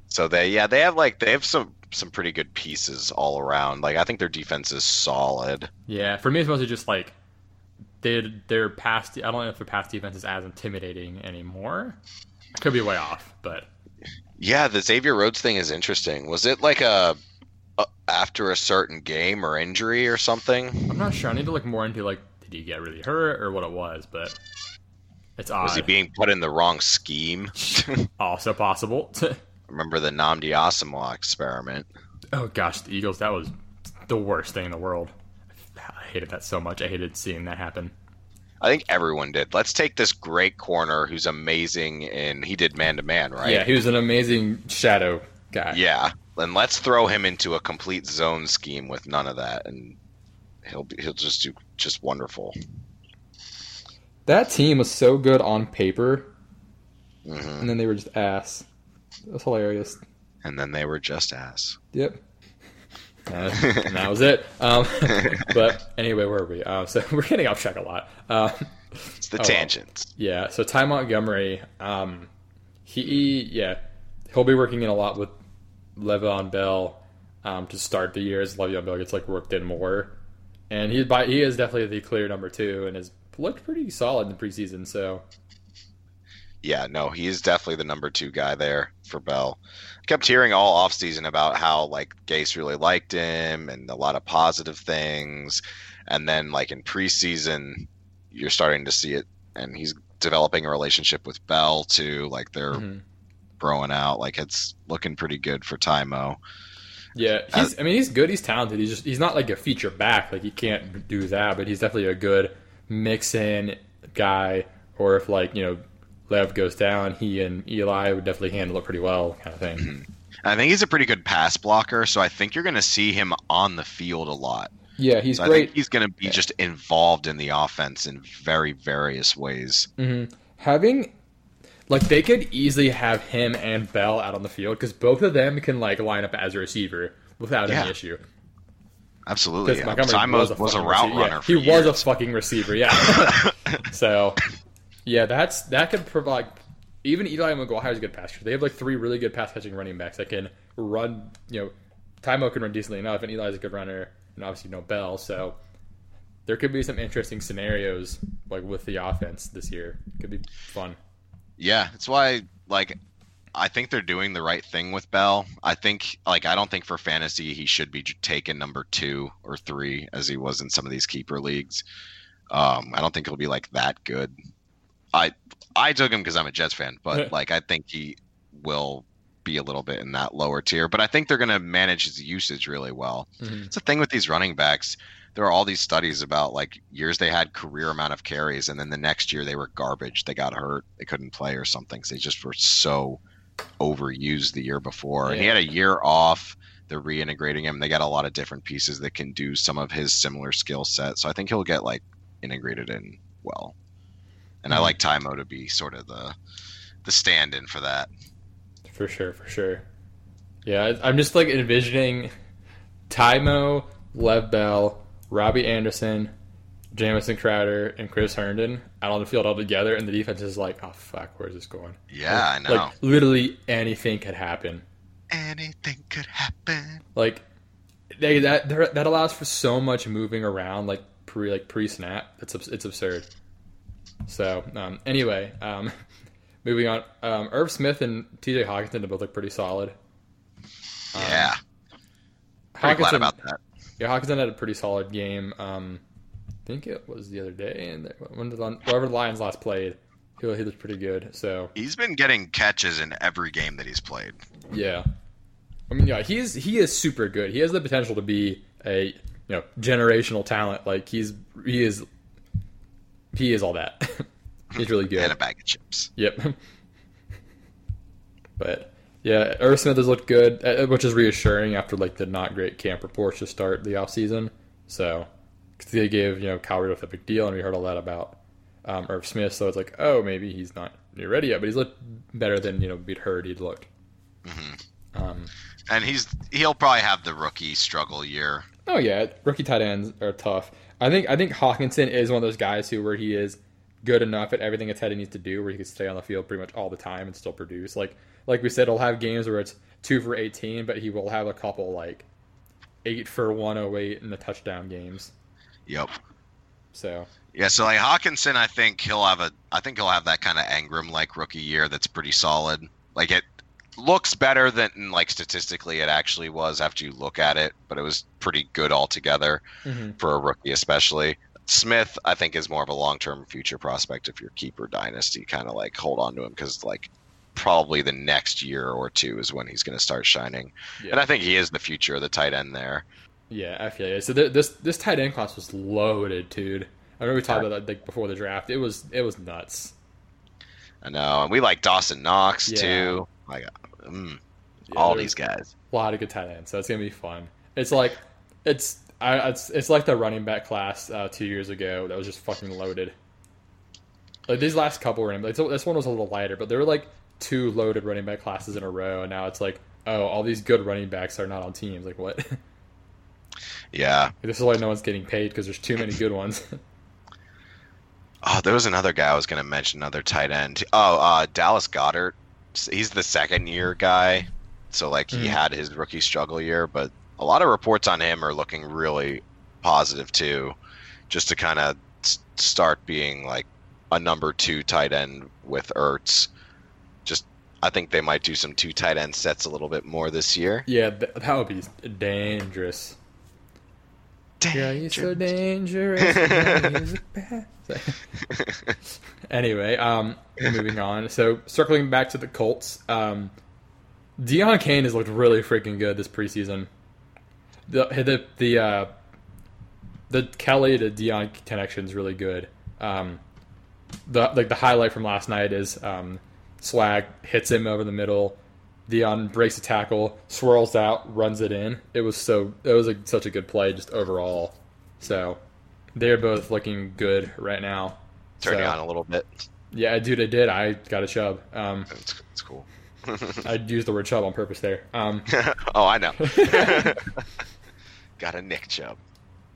So, they yeah, they have, like, they have some, some pretty good pieces all around. Like, I think their defense is solid. Yeah, for me, it's mostly just, like, they, their past. I don't know if their past defense is as intimidating anymore. Could be way off, but yeah, the Xavier Rhodes thing is interesting. Was it like a, a after a certain game or injury or something? I'm not sure. I need to look more into like did he get really hurt or what it was, but it's odd. Was he being put in the wrong scheme? Also possible. Remember the Nnamdi Asomugha experiment? Oh gosh, the Eagles. That was the worst thing in the world. I hated that so much. I hated seeing that happen. I think everyone did. Let's take this great corner who's amazing, and he did man-to-man, right? Yeah, he was an amazing shadow guy. Yeah, and let's throw him into a complete zone scheme with none of that, and he'll be, he'll just do just wonderful. That team was so good on paper, mm-hmm. and then they were just ass. It was hilarious. And then they were just ass. Yep. Uh, and that was it. Um, but anyway, where are we? Uh, so we're getting off track a lot. Uh, It's the oh, tangents. Yeah. So Ty Montgomery, um, he yeah, he'll be working in a lot with Le'Veon Bell um, to start the year as Le'Veon Bell gets like worked in more, and he by he is definitely the clear number two and has looked pretty solid in the preseason. So. Yeah, no, he is definitely the number two guy there for Bell. I kept hearing all offseason about how, like, Gase really liked him and a lot of positive things. And then, like, in preseason, you're starting to see it. And he's developing a relationship with Bell, too. Like, they're mm-hmm. growing out. Like, it's looking pretty good for Tymo. Yeah, he's, As, I mean, he's good. He's talented. He's just he's not, like, a feature back. Like, he can't do that. But he's definitely a good mix-in guy. Or if, like, you know, Lev goes down, he and Eli would definitely handle it pretty well, kind of thing. I think he's a pretty good pass blocker, so I think you're going to see him on the field a lot. Yeah, he's so great. I think he's going to be yeah. just involved in the offense in very various ways. Mm-hmm. Having, like, they could easily have him and Bell out on the field because both of them can, like, line up as a receiver without yeah. any issue. Absolutely. Yeah. Montgomery was, was, a was a route receiver. runner. Yeah, for he years. was a fucking receiver, yeah. so... Yeah, that's that could provide. Even Eli McGuire is a good pass catcher. They have like three really good pass catching running backs that can run. You know, Tymo can run decently enough, and Eli's a good runner, and obviously no Bell. So there could be some interesting scenarios like with the offense this year. Could be fun. Yeah, that's why like I think they're doing the right thing with Bell. I think like I don't think for fantasy he should be taken number two or three as he was in some of these keeper leagues. Um, I don't think he'll be like that good. I I took him because I'm a Jets fan, but like I think he will be a little bit in that lower tier. But I think they're going to manage his usage really well. Mm-hmm. It's the thing with these running backs. There are all these studies about like years they had career amount of carries, and then the next year they were garbage. They got hurt. They couldn't play or something. So they just were so overused the year before. Yeah. And he had a year off. They're reintegrating him. They got a lot of different pieces that can do some of his similar skill set. So I think he'll get like integrated in well. And I like Tymo to be sort of the the stand-in for that. For sure, for sure. Yeah, I'm just, like, envisioning Tymo, Lev Bell, Robbie Anderson, Jamison Crowder, and Chris Herndon out on the field all together, and the defense is like, oh, fuck, where's this going? Yeah, like, I know. Like, literally anything could happen. Anything could happen. Like, they, that that allows for so much moving around, like, pre, like pre-snap. It's, it's absurd. So, um, anyway, um, moving on. Um, Irv Smith and T J Hockenson have both looked pretty solid. Um, yeah. I'm glad about that. Yeah, Hockenson had a pretty solid game. Um, I think it was the other day. And when the, whoever the Lions last played, he, he looked pretty good. So he's been getting catches in every game that he's played. Yeah. I mean, yeah, he is, he is super good. He has the potential to be a you know generational talent. Like, he's he is... He is all that. He's really good. And a bag of chips. Yep. But, yeah, Irv Smith has looked good, which is reassuring after, like, the not great camp reports to start the offseason. So, because they gave, you know, Kyle Rudolph a big deal, and we heard all that about um, Irv Smith. So it's like, oh, maybe he's not ready yet. But he's looked better than, you know, we'd heard he'd looked. Mm-hmm. Um, and he's he'll probably have the rookie struggle year. Oh, yeah. Rookie tight ends are tough. I think I think Hockenson is one of those guys who where he is good enough at everything his head needs to do where he can stay on the field pretty much all the time and still produce. Like like we said, he'll have games where it's two for eighteen, but he will have a couple like eight for one oh eight in the touchdown games. Yep. So yeah, so like Hockenson, I think he'll have a I think he'll have that kind of Engram like rookie year that's pretty solid. Like it looks better than like statistically it actually was after you look at it, but it was pretty good altogether mm-hmm. for a rookie, especially. Smith, I think, is more of a long-term future prospect if you're keeper dynasty, kind of like hold on to him because like probably the next year or two is when he's going to start shining, yeah. and I think he is the future of the tight end there. Yeah, I feel you. So th- this this tight end class was loaded, dude. I remember we talked about that like before the draft. It was it was nuts. I know, and we like Dawson Knox yeah. too. Like, mm, yeah, all these guys, a lot of good tight ends. So it's gonna be fun. It's like, it's I, it's it's like the running back class uh, two years ago that was just fucking loaded. Like these last couple running backs, this one was a little lighter, but there were like two loaded running back classes in a row, and now it's like, oh, all these good running backs are not on teams. Like what? Yeah, like, this is why no one's getting paid because there's too many good ones. Oh, there was another guy I was going to mention, another tight end. Oh, uh, Dallas Goedert. He's the second-year guy, so like he mm. had his rookie struggle year, but a lot of reports on him are looking really positive too, just to kind of start being like a number two tight end with Ertz. Just I think they might do some two tight end sets a little bit more this year. Yeah, that would be dangerous. Girl, you're so dangerous. Anyway, um, moving on. So, circling back to the Colts, um, Deon Cain has looked really freaking good this preseason. The the the, uh, the Kelly to Deon connection is really good. Um, the like the highlight from last night is um, Slag hits him over the middle. Deon breaks a tackle, swirls out, runs it in. It was so it was a, such a good play just overall. So they're both looking good right now. Turning so, on a little bit. Yeah, dude, I did. I got a chub. Um, it's, it's cool. I used the word chub on purpose there. Um, oh, I know. Got a Nick Chubb.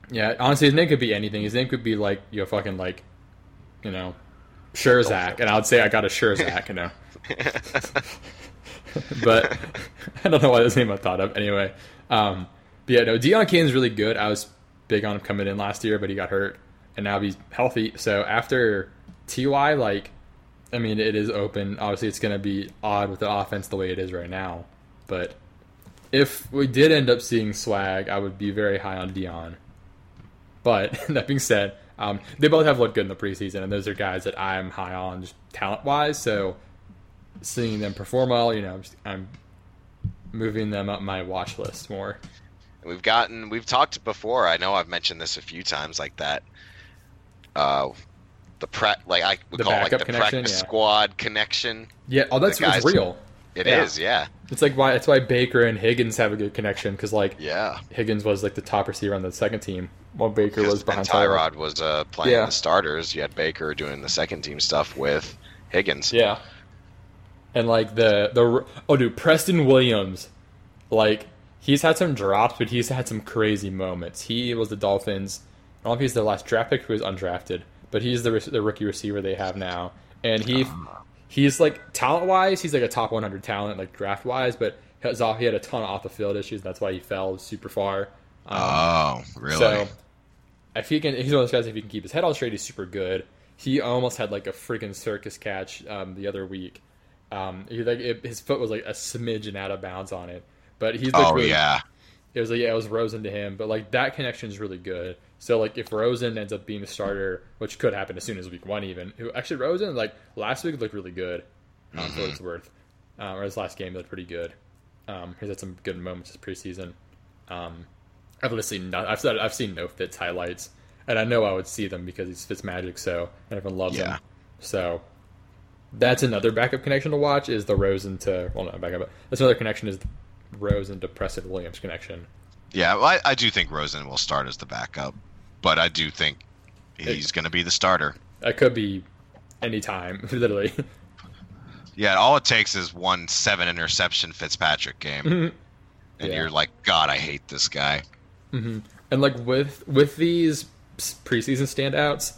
Yeah, honestly, his name could be anything. His name could be like you know, fucking like, you know, Schurzak, and I would say I got a Schurzak, you know. But I don't know why this name I thought of. Anyway, um, but yeah, no, Deon Cain's really good. I was big on him coming in last year, but he got hurt, and now he's healthy. So after T Y, like, I mean, it is open. Obviously, it's going to be odd with the offense the way it is right now. But if we did end up seeing Swag, I would be very high on Deon. But that being said, um, they both have looked good in the preseason, and those are guys that I'm high on just talent-wise, so... Seeing them perform well, you know, I'm, just, I'm moving them up my watch list more. We've gotten, we've talked before. I know I've mentioned this a few times, like that. Uh, the pre, like I would the call it like the practice yeah. squad connection. Yeah, oh, that's guys, real. It yeah. is, yeah. It's like why it's why Baker and Higgins have a good connection because like yeah, Higgins was like the top receiver on the second team while Baker was behind. Tyrod was uh, playing yeah. the starters. You had Baker doing the second team stuff with Higgins. Yeah. And, like, the, the... Oh, dude, Preston Williams. Like, he's had some drops, but he's had some crazy moments. He was the Dolphins. I don't know if he's their last draft pick, who was undrafted. But he's the the rookie receiver they have now. And he he's, like, talent-wise, he's, like, a top one hundred talent, like, draft-wise. But his off, he had a ton of off-the-field issues. That's why he fell super far. Um, oh, really? So, if he can... He's one of those guys, if he can keep his head on straight, he's super good. He almost had, like, a freaking circus catch um, the other week. Um, he, like it, his foot was like a smidgen out of bounds on it, but he's like, oh really, yeah, it was like yeah, it was Rosen to him, but like that connection is really good. So like if Rosen ends up being the starter, which could happen as soon as week one, even who actually Rosen like last week looked really good, um, mm-hmm. for what it's worth, um, or his last game looked pretty good. Um, he's had some good moments this preseason. Um, I've literally not, I've said I've seen no Fitz highlights, and I know I would see them because he's Fitz Magic, so and everyone loves yeah. him. So. That's another backup connection to watch is the Rosen to well not backup but that's another connection is the Rosen to Preston Williams connection. Yeah, well, I, I do think Rosen will start as the backup, but I do think he's going to be the starter. It could be any time, literally. Yeah, all it takes is one seven interception Fitzpatrick game, mm-hmm. and yeah. you're like, God, I hate this guy. Mm-hmm. And like with with these preseason standouts.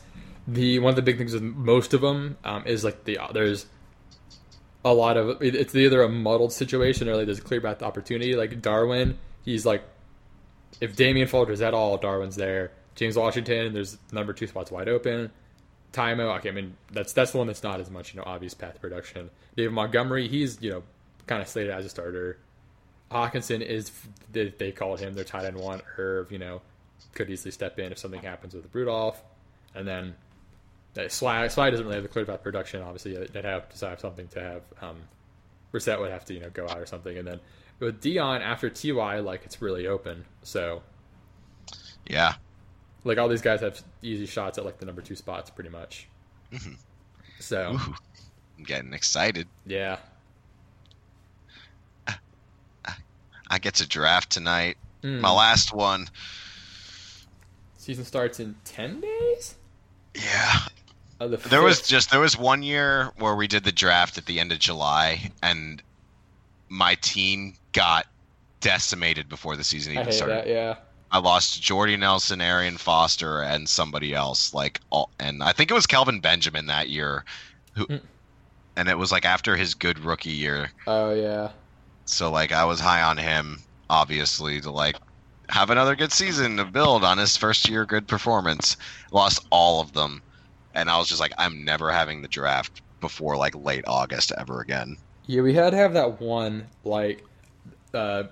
The one of the big things with most of them um, is like the there's a lot of it's either a muddled situation or like there's a clear path to opportunity. Like Darwin, he's like if Damian falters at all, Darwin's there. James Washington, there's number two spots wide open. Timo, okay, I mean that's that's the one that's not as much you know obvious path to production. David Montgomery, he's you know kind of slated as a starter. Hawkinson is they, they called him their tight end one. Irv, you know, could easily step in if something happens with Rudolph, and then. Sly, Sly doesn't really have the clear path production, obviously. They'd have to have something to have. Um, Reset would have to, you know, go out or something. And then with Deon, after T Y, like, it's really open. So, yeah. Like, all these guys have easy shots at, like, the number two spots, pretty much. Mm-hmm. So. Ooh, I'm getting excited. Yeah. I, I, I get to draft tonight. Mm. My last one. Season starts in ten days? Yeah. The there was just there was one year where we did the draft at the end of July, and my team got decimated before the season even I hate started. That, yeah, I lost Jordy Nelson, Arian Foster, and somebody else. Like, all, and I think it was Kelvin Benjamin that year, who, mm. and it was like after his good rookie year. Oh yeah. So like I was high on him, obviously, to like have another good season to build on his first year good performance. Lost all of them, and I was just like, I'm never having the draft before like late August ever again. Yeah, we had to have that one like. Uh,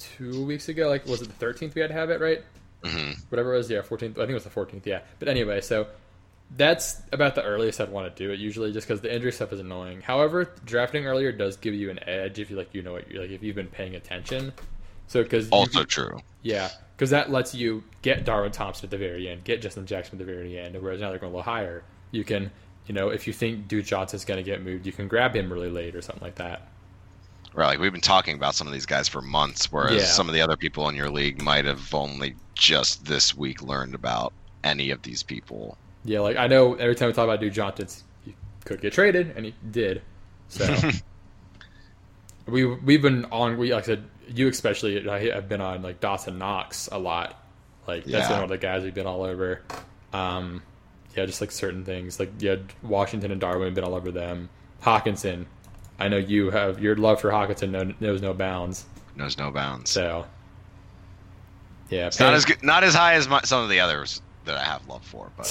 two weeks ago, like, was it the thirteenth we had to have it, right? Mm-hmm. Whatever it was, yeah, fourteenth. I think it was the fourteenth, yeah. But anyway, so that's about the earliest I'd want to do it, usually, just because the injury stuff is annoying. However, drafting earlier does give you an edge if you, like, you know what, you're, like, if you've been paying attention. So, cause also you, true. Yeah, because that lets you get Darwin Thompson at the very end, get Justin Jackson at the very end, whereas now they're going a little higher. You can, you know, if you think Duke Johnson's going to get moved, you can grab him really late or something like that. Right, like we've been talking about some of these guys for months, whereas yeah. some of the other people in your league might have only just this week learned about any of these people. Yeah, like I know every time we talk about Duke Johnson, he could get traded, and he did. So we we've been on. We like I said, you especially. I have been on like Dawson Knox a lot. Like that's yeah. one of the guys we've been all over. Um, yeah, just like certain things. Like yeah, Washington and Darwin have been all over them. Hawkinson. I know you have your love for Hawkinson knows no bounds. Knows no bounds. So, yeah, it's not as good, not as high as my, some of the others that I have love for, but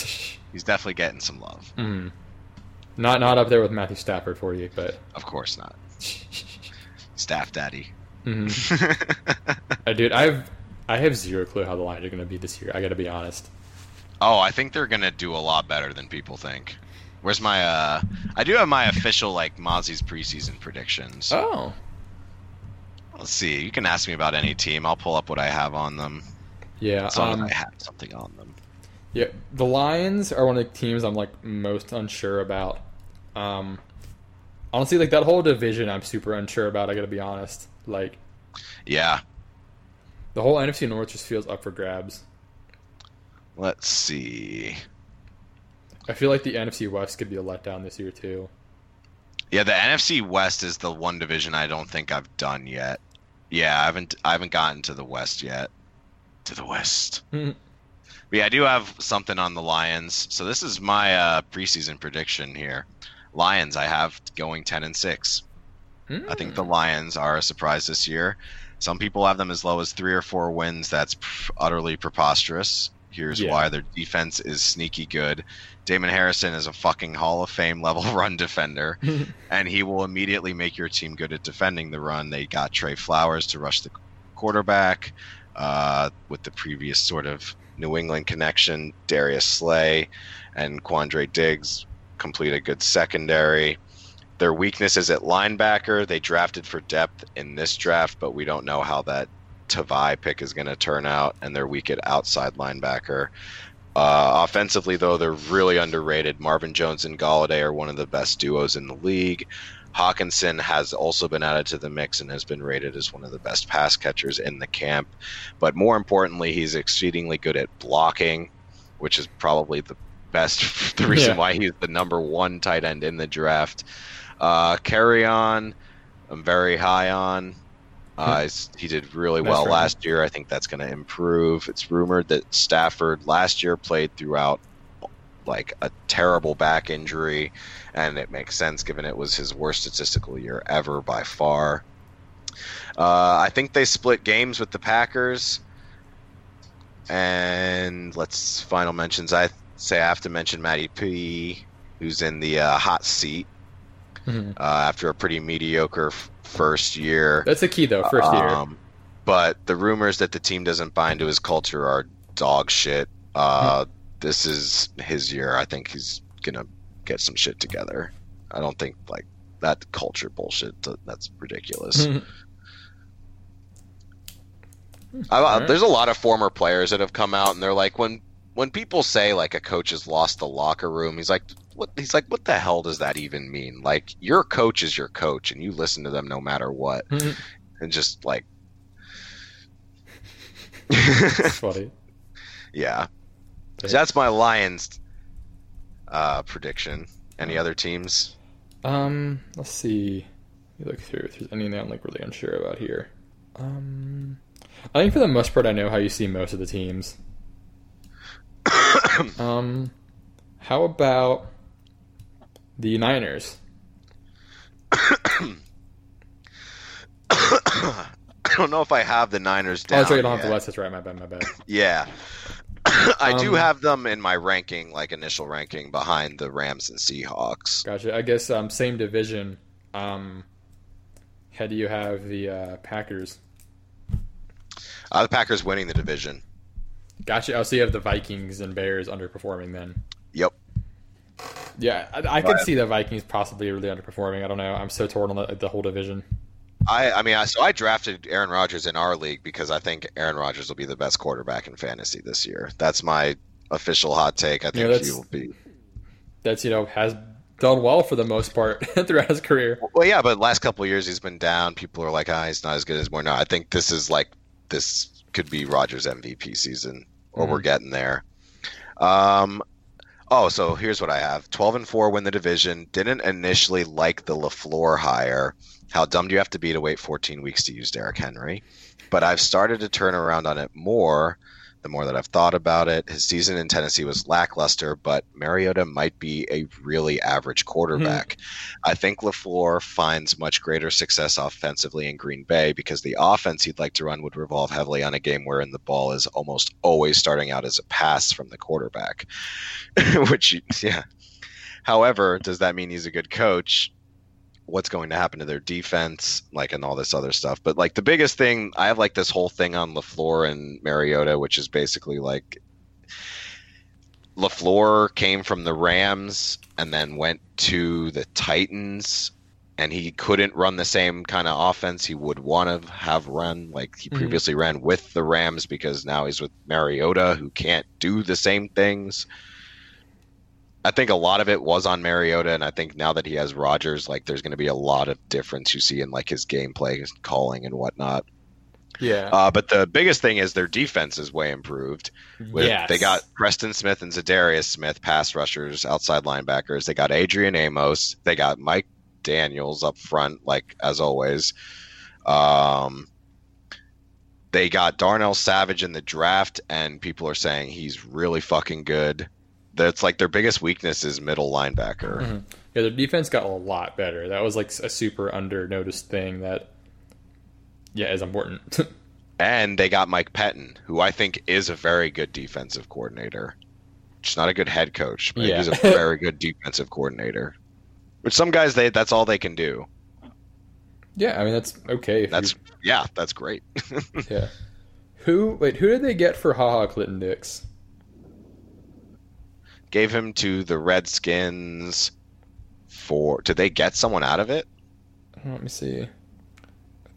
he's definitely getting some love. Mm. Not not up there with Matthew Stafford for you, but of course not. Staff Daddy. Mm-hmm. uh, dude, I've I have zero clue how the Lions are going to be this year. I got to be honest. Oh, I think they're going to do a lot better than people think. Where's my, uh, I do have my official, like, Mozzie's preseason predictions. Oh. Let's see. You can ask me about any team. I'll pull up what I have on them. Yeah. As long um, as I have something on them. Yeah. The Lions are one of the teams I'm, like, most unsure about. Um, honestly, like, that whole division I'm super unsure about, I gotta be honest. Like. Yeah. The whole N F C North just feels up for grabs. Let's see. I feel like the N F C West could be a letdown this year, too. Yeah, the N F C West is the one division I don't think I've done yet. Yeah, I haven't I haven't gotten to the West yet. To the West. Mm-hmm. But yeah, I do have something on the Lions. So this is my uh, preseason prediction here. Lions, I have going ten and six. Mm. I think the Lions are a surprise this year. Some people have them as low as three or four wins. That's pr- utterly preposterous. Here's yeah. why. Their defense is sneaky good. Damon Harrison is a fucking Hall of Fame level run defender, and he will immediately make your team good at defending the run. They got Trey Flowers to rush the quarterback uh, with the previous sort of New England connection. Darius Slay and Quandre Diggs complete a good secondary. Their weakness is at linebacker. They drafted for depth in this draft, but we don't know how that Tavai pick is going to turn out, and they're weak at outside linebacker. Uh, offensively, though, they're really underrated. Marvin Jones and Golladay are one of the best duos in the league. Hawkinson has also been added to the mix and has been rated as one of the best pass catchers in the camp. But more importantly, he's exceedingly good at blocking, which is probably the best, the reason yeah. why he's the number one tight end in the draft. Uh, Carry on, I'm very high on. Uh, he did really well last year. I think that's going to improve. It's rumored that Stafford last year played throughout like a terrible back injury, and it makes sense given it was his worst statistical year ever by far. Uh, I think they split games with the Packers. And let's final mentions. I say I have to mention Matty P, who's in the uh, hot seat mm-hmm. uh, after a pretty mediocre f- first year. That's the key though, first year. Um, but the rumors that the team doesn't bind to his culture are dog shit. Uh, hmm. This is his year. I think he's gonna get some shit together. I don't think like that culture bullshit. That's ridiculous. Hmm. I, uh, there's a lot of former players that have come out and they're like, when when people say like a coach has lost the locker room, he's like, What, he's like, what the hell does that even mean? Like, your coach is your coach, and you listen to them no matter what. Mm-hmm. And just, like... That's funny. Yeah. So that's my Lions uh, prediction. Any other teams? Um, let's see. Let me look through if there's anything I'm, like, really unsure about here. Um, I think for the most part, I know how you see most of the teams. um, how about the Niners? I don't know if I have the Niners down. Oh, that's right. You don't yet. have the less. That's right. My bad. My bad. Yeah. I um, do have them in my ranking, like initial ranking, behind the Rams and Seahawks. Gotcha. I guess um, same division. Um, how do you have the uh, Packers? Uh, the Packers winning the division. Gotcha. Oh, so you have the Vikings and Bears underperforming then. Yep. Yeah, I, I could see the Vikings possibly really underperforming. I don't know. I'm so torn on the, the whole division. I, I mean, I, so I drafted Aaron Rodgers in our league because I think Aaron Rodgers will be the best quarterback in fantasy this year. That's my official hot take. I think you know, he will be. That's, you know, has done well for the most part throughout his career. Well, yeah, but last couple of years he's been down. People are like, ah, he's not as good as more now. I think this is like, this could be Rodgers' M V P season, or mm-hmm. we're getting there. Um, oh, so here's what I have. twelve and four win the division. Didn't initially like the LaFleur hire. How dumb do you have to be to wait fourteen weeks to use Derrick Henry? But I've started to turn around on it more the more that I've thought about it. His season in Tennessee was lackluster, but Mariota might be a really average quarterback. Mm-hmm. I think LaFleur finds much greater success offensively in Green Bay because the offense he'd like to run would revolve heavily on a game wherein the ball is almost always starting out as a pass from the quarterback. Which, yeah. However, does that mean he's a good coach? What's going to happen to their defense, like, and all this other stuff. But like the biggest thing, I have like this whole thing on LaFleur and Mariota, which is basically like LaFleur came from the Rams and then went to the Titans, and he couldn't run the same kind of offense he would want to have run. Like he previously mm-hmm. ran with the Rams, because now he's with Mariota, who can't do the same things. I think a lot of it was on Mariota, and I think now that he has Rodgers, like there's going to be a lot of difference you see in like his gameplay, his calling, and whatnot. Yeah. Uh, but the biggest thing is their defense is way improved. With, yes. They got Preston Smith and Zadarius Smith, pass rushers, outside linebackers. They got Adrian Amos. They got Mike Daniels up front, like as always. Um, they got Darnell Savage in the draft, and people are saying he's really fucking good. That's like their biggest weakness is middle linebacker. Mm-hmm. Yeah, their defense got a lot better. That was like a super under-noticed thing that, yeah, is important. And they got Mike Pettin, who I think is a very good defensive coordinator. Just not a good head coach, but yeah. He's a very good defensive coordinator. Which some guys, they that's all they can do. Yeah, I mean, that's okay. If that's you... Yeah, that's great. Yeah. Who, wait, who did they get for HaHa Clinton Dix? Gave him to the Redskins for... Did they get someone out of it? Let me see. I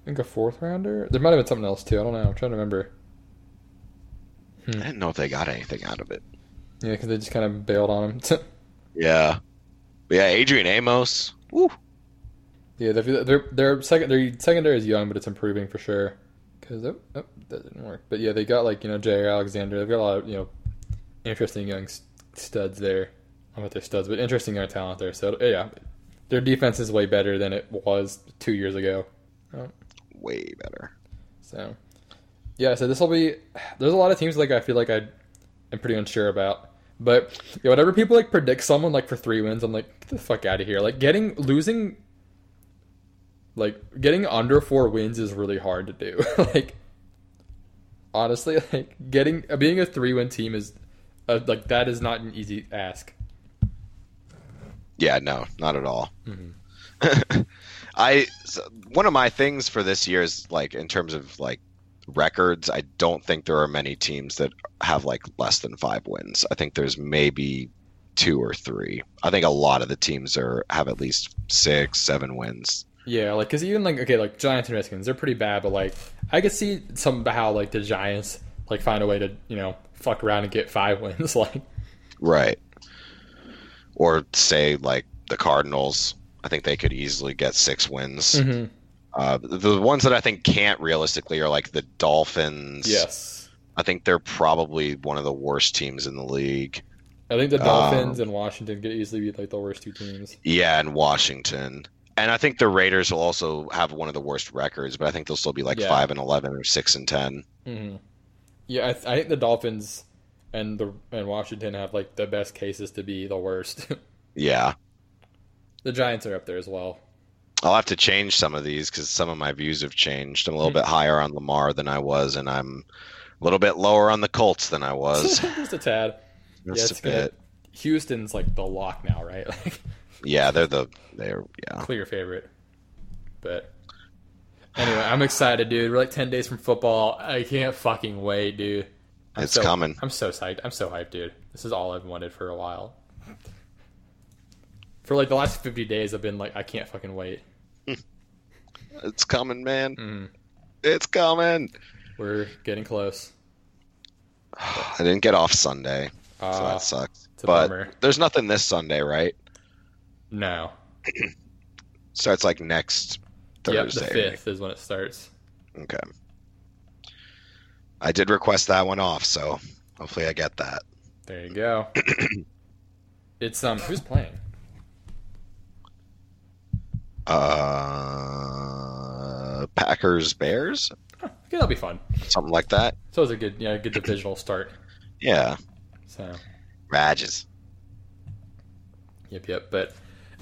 think a fourth rounder? There might have been something else, too. I don't know. I'm trying to remember. Hmm. I didn't know if they got anything out of it. Yeah, because they just kind of bailed on him. Yeah. But yeah, Adrian Amos. Woo! Yeah, their, their, their, second, their secondary is young, but it's improving for sure. Because oh, oh, that didn't work. But yeah, they got, like, you know, J R Alexander. They've got a lot of, you know, interesting young studs there. I don't know if they're studs, but interesting our talent there. So yeah, their defense is way better than it was two years ago. Oh. Way better. So yeah, so this will be. There's a lot of teams like I feel like I am pretty unsure about, but yeah, whenever people like predict someone like for three wins, I'm like, get the fuck out of here. Like getting losing, like getting under four wins is really hard to do. Like honestly, like getting being a three win team is. Uh, like, that is not an easy ask. Yeah, no, not at all. Mm-hmm. I so one of my things for this year is, like, in terms of, like, records, I don't think there are many teams that have, like, less than five wins. I think there's maybe two or three. I think a lot of the teams are have at least six, seven wins. Yeah, like, because even, like, okay, like, Giants and Redskins, they're pretty bad, but, like, I could see somehow, like, the Giants, like, find a way to, you know, fuck around and get five wins. Like, right. Or say, like, the Cardinals. I think they could easily get six wins. Mm-hmm. Uh, the ones that I think can't realistically are, like, the Dolphins. Yes. I think they're probably one of the worst teams in the league. I think the Dolphins um, and Washington could easily be, like, the worst two teams. Yeah, and Washington. And I think the Raiders will also have one of the worst records, but I think they'll still be like yeah. five and eleven or six and ten. Mm-hmm. Yeah, I, th- I think the Dolphins and the and Washington have like the best cases to be the worst. Yeah, the Giants are up there as well. I'll have to change some of these because some of my views have changed. I'm a little mm-hmm. bit higher on Lamar than I was, and I'm a little bit lower on the Colts than I was. Just a tad. Just yeah, a bit. Gonna, Houston's like the lock now, right? Like, yeah, they're the they're yeah clear favorite. But anyway, I'm excited, dude. We're like ten days from football. I can't fucking wait, dude. I'm it's so, coming. I'm so psyched. I'm so hyped, dude. This is all I've wanted for a while. For like the last fifty days, I've been like, I can't fucking wait. It's coming, man. Mm. It's coming. We're getting close. I didn't get off Sunday, uh, so that sucks. But bummer. There's nothing this Sunday, right? No. So it's like next Thursday. Yep, the fifth right? is when it starts. Okay. I did request that one off, so hopefully I get that. There you go. It's um, who's playing? Uh, Packers, Bears. Oh, okay, that'll be fun. Something like that. So it's a good, yeah, good divisional start. Yeah. So. Rages. Yep, yep. But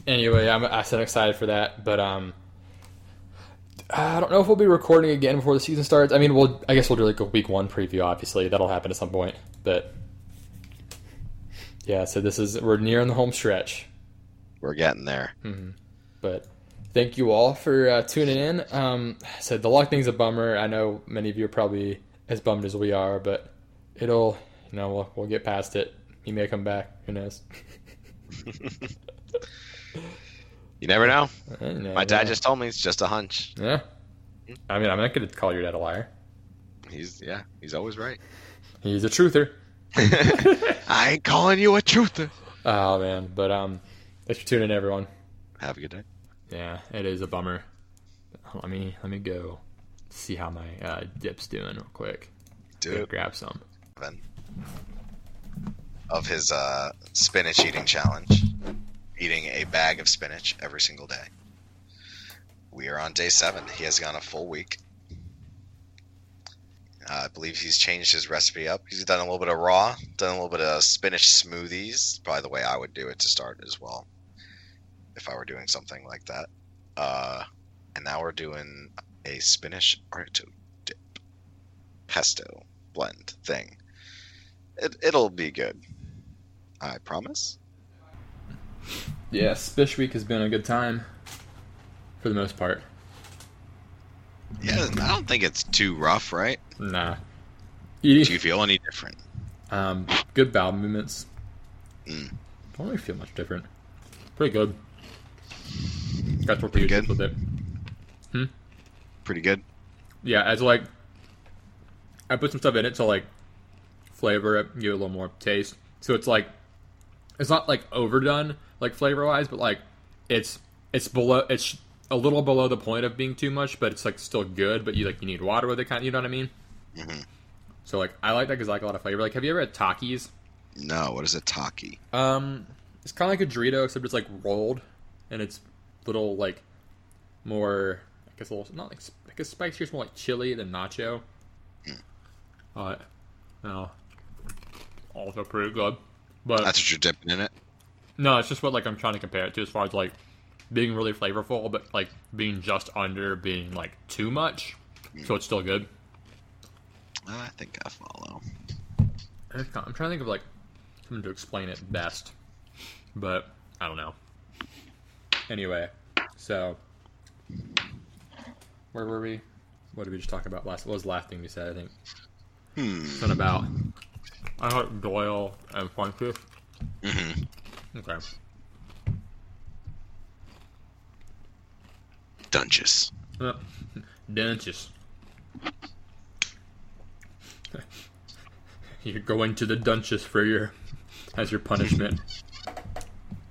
anyway, I'm I said excited for that, but um. I don't know if we'll be recording again before the season starts. I mean, we'll I guess we'll do like a week one preview, obviously. That'll happen at some point. But yeah, so this is we're nearing the home stretch. We're getting there. Mm-hmm. But thank you all for uh, tuning in. Um, so the luck thing's a bummer. I know many of you are probably as bummed as we are, but it'll you know we'll we'll get past it. He may come back. Who knows? You never know. I never My dad know. just told me it's just a hunch. Yeah. I mean, I'm not going to call your dad a liar. He's, yeah, he's always right. He's a truther. I ain't calling you a truther. Oh, man. But um, thanks for tuning in, everyone. Have a good day. Yeah, it is a bummer. Let me let me go see how my uh, dip's doing real quick. Dude. Go grab some. Of his uh, spinach eating challenge. Eating a bag of spinach every single day. We are on day seven. He has gone a full week. Uh, I believe he's changed his recipe up. He's done a little bit of raw, done a little bit of spinach smoothies. By the way, I would do it to start as well if I were doing something like that. Uh, and now we're doing a spinach artichoke dip pesto blend thing. It, it'll be good. I promise. Yeah, Spish Week has been a good time, for the most part. Yeah, I don't think it's too rough, right? Nah. Eating, do you feel any different? Um, good bowel movements. Mm. Don't really feel much different. Pretty good. That's what pretty good with it. Hmm. Pretty good. Yeah, as like, I put some stuff in it to like flavor it, give it a little more taste. So it's like, it's not like overdone. Like flavor wise, but like it's it's below it's a little below the point of being too much, but it's like still good. But you like you need water with it, kind of. You know what I mean? Mm-hmm. So like I like that because I like a lot of flavor. Like, have you ever had Takis? No, what is a Taki? Um, it's kind of like a Dorito, except it's like rolled, and it's little like more. I guess a little not like like a spicier, it's more like chili than nacho. Mm. Uh, no, also pretty good. But that's what you're dipping in it. No, it's just what like I'm trying to compare it to as far as like being really flavorful, but like being just under being like too much, mm. so it's still good. I think I follow. I'm trying to think of like something to explain it best, but I don't know. Anyway, so where were we? What did we just talk about last? What was the last thing we said? I think hmm. something about I heard Doyle and Frank Reich. Mm-hmm. Okay. Dunches. Uh, dunches. You're going to the dunches for your as your punishment.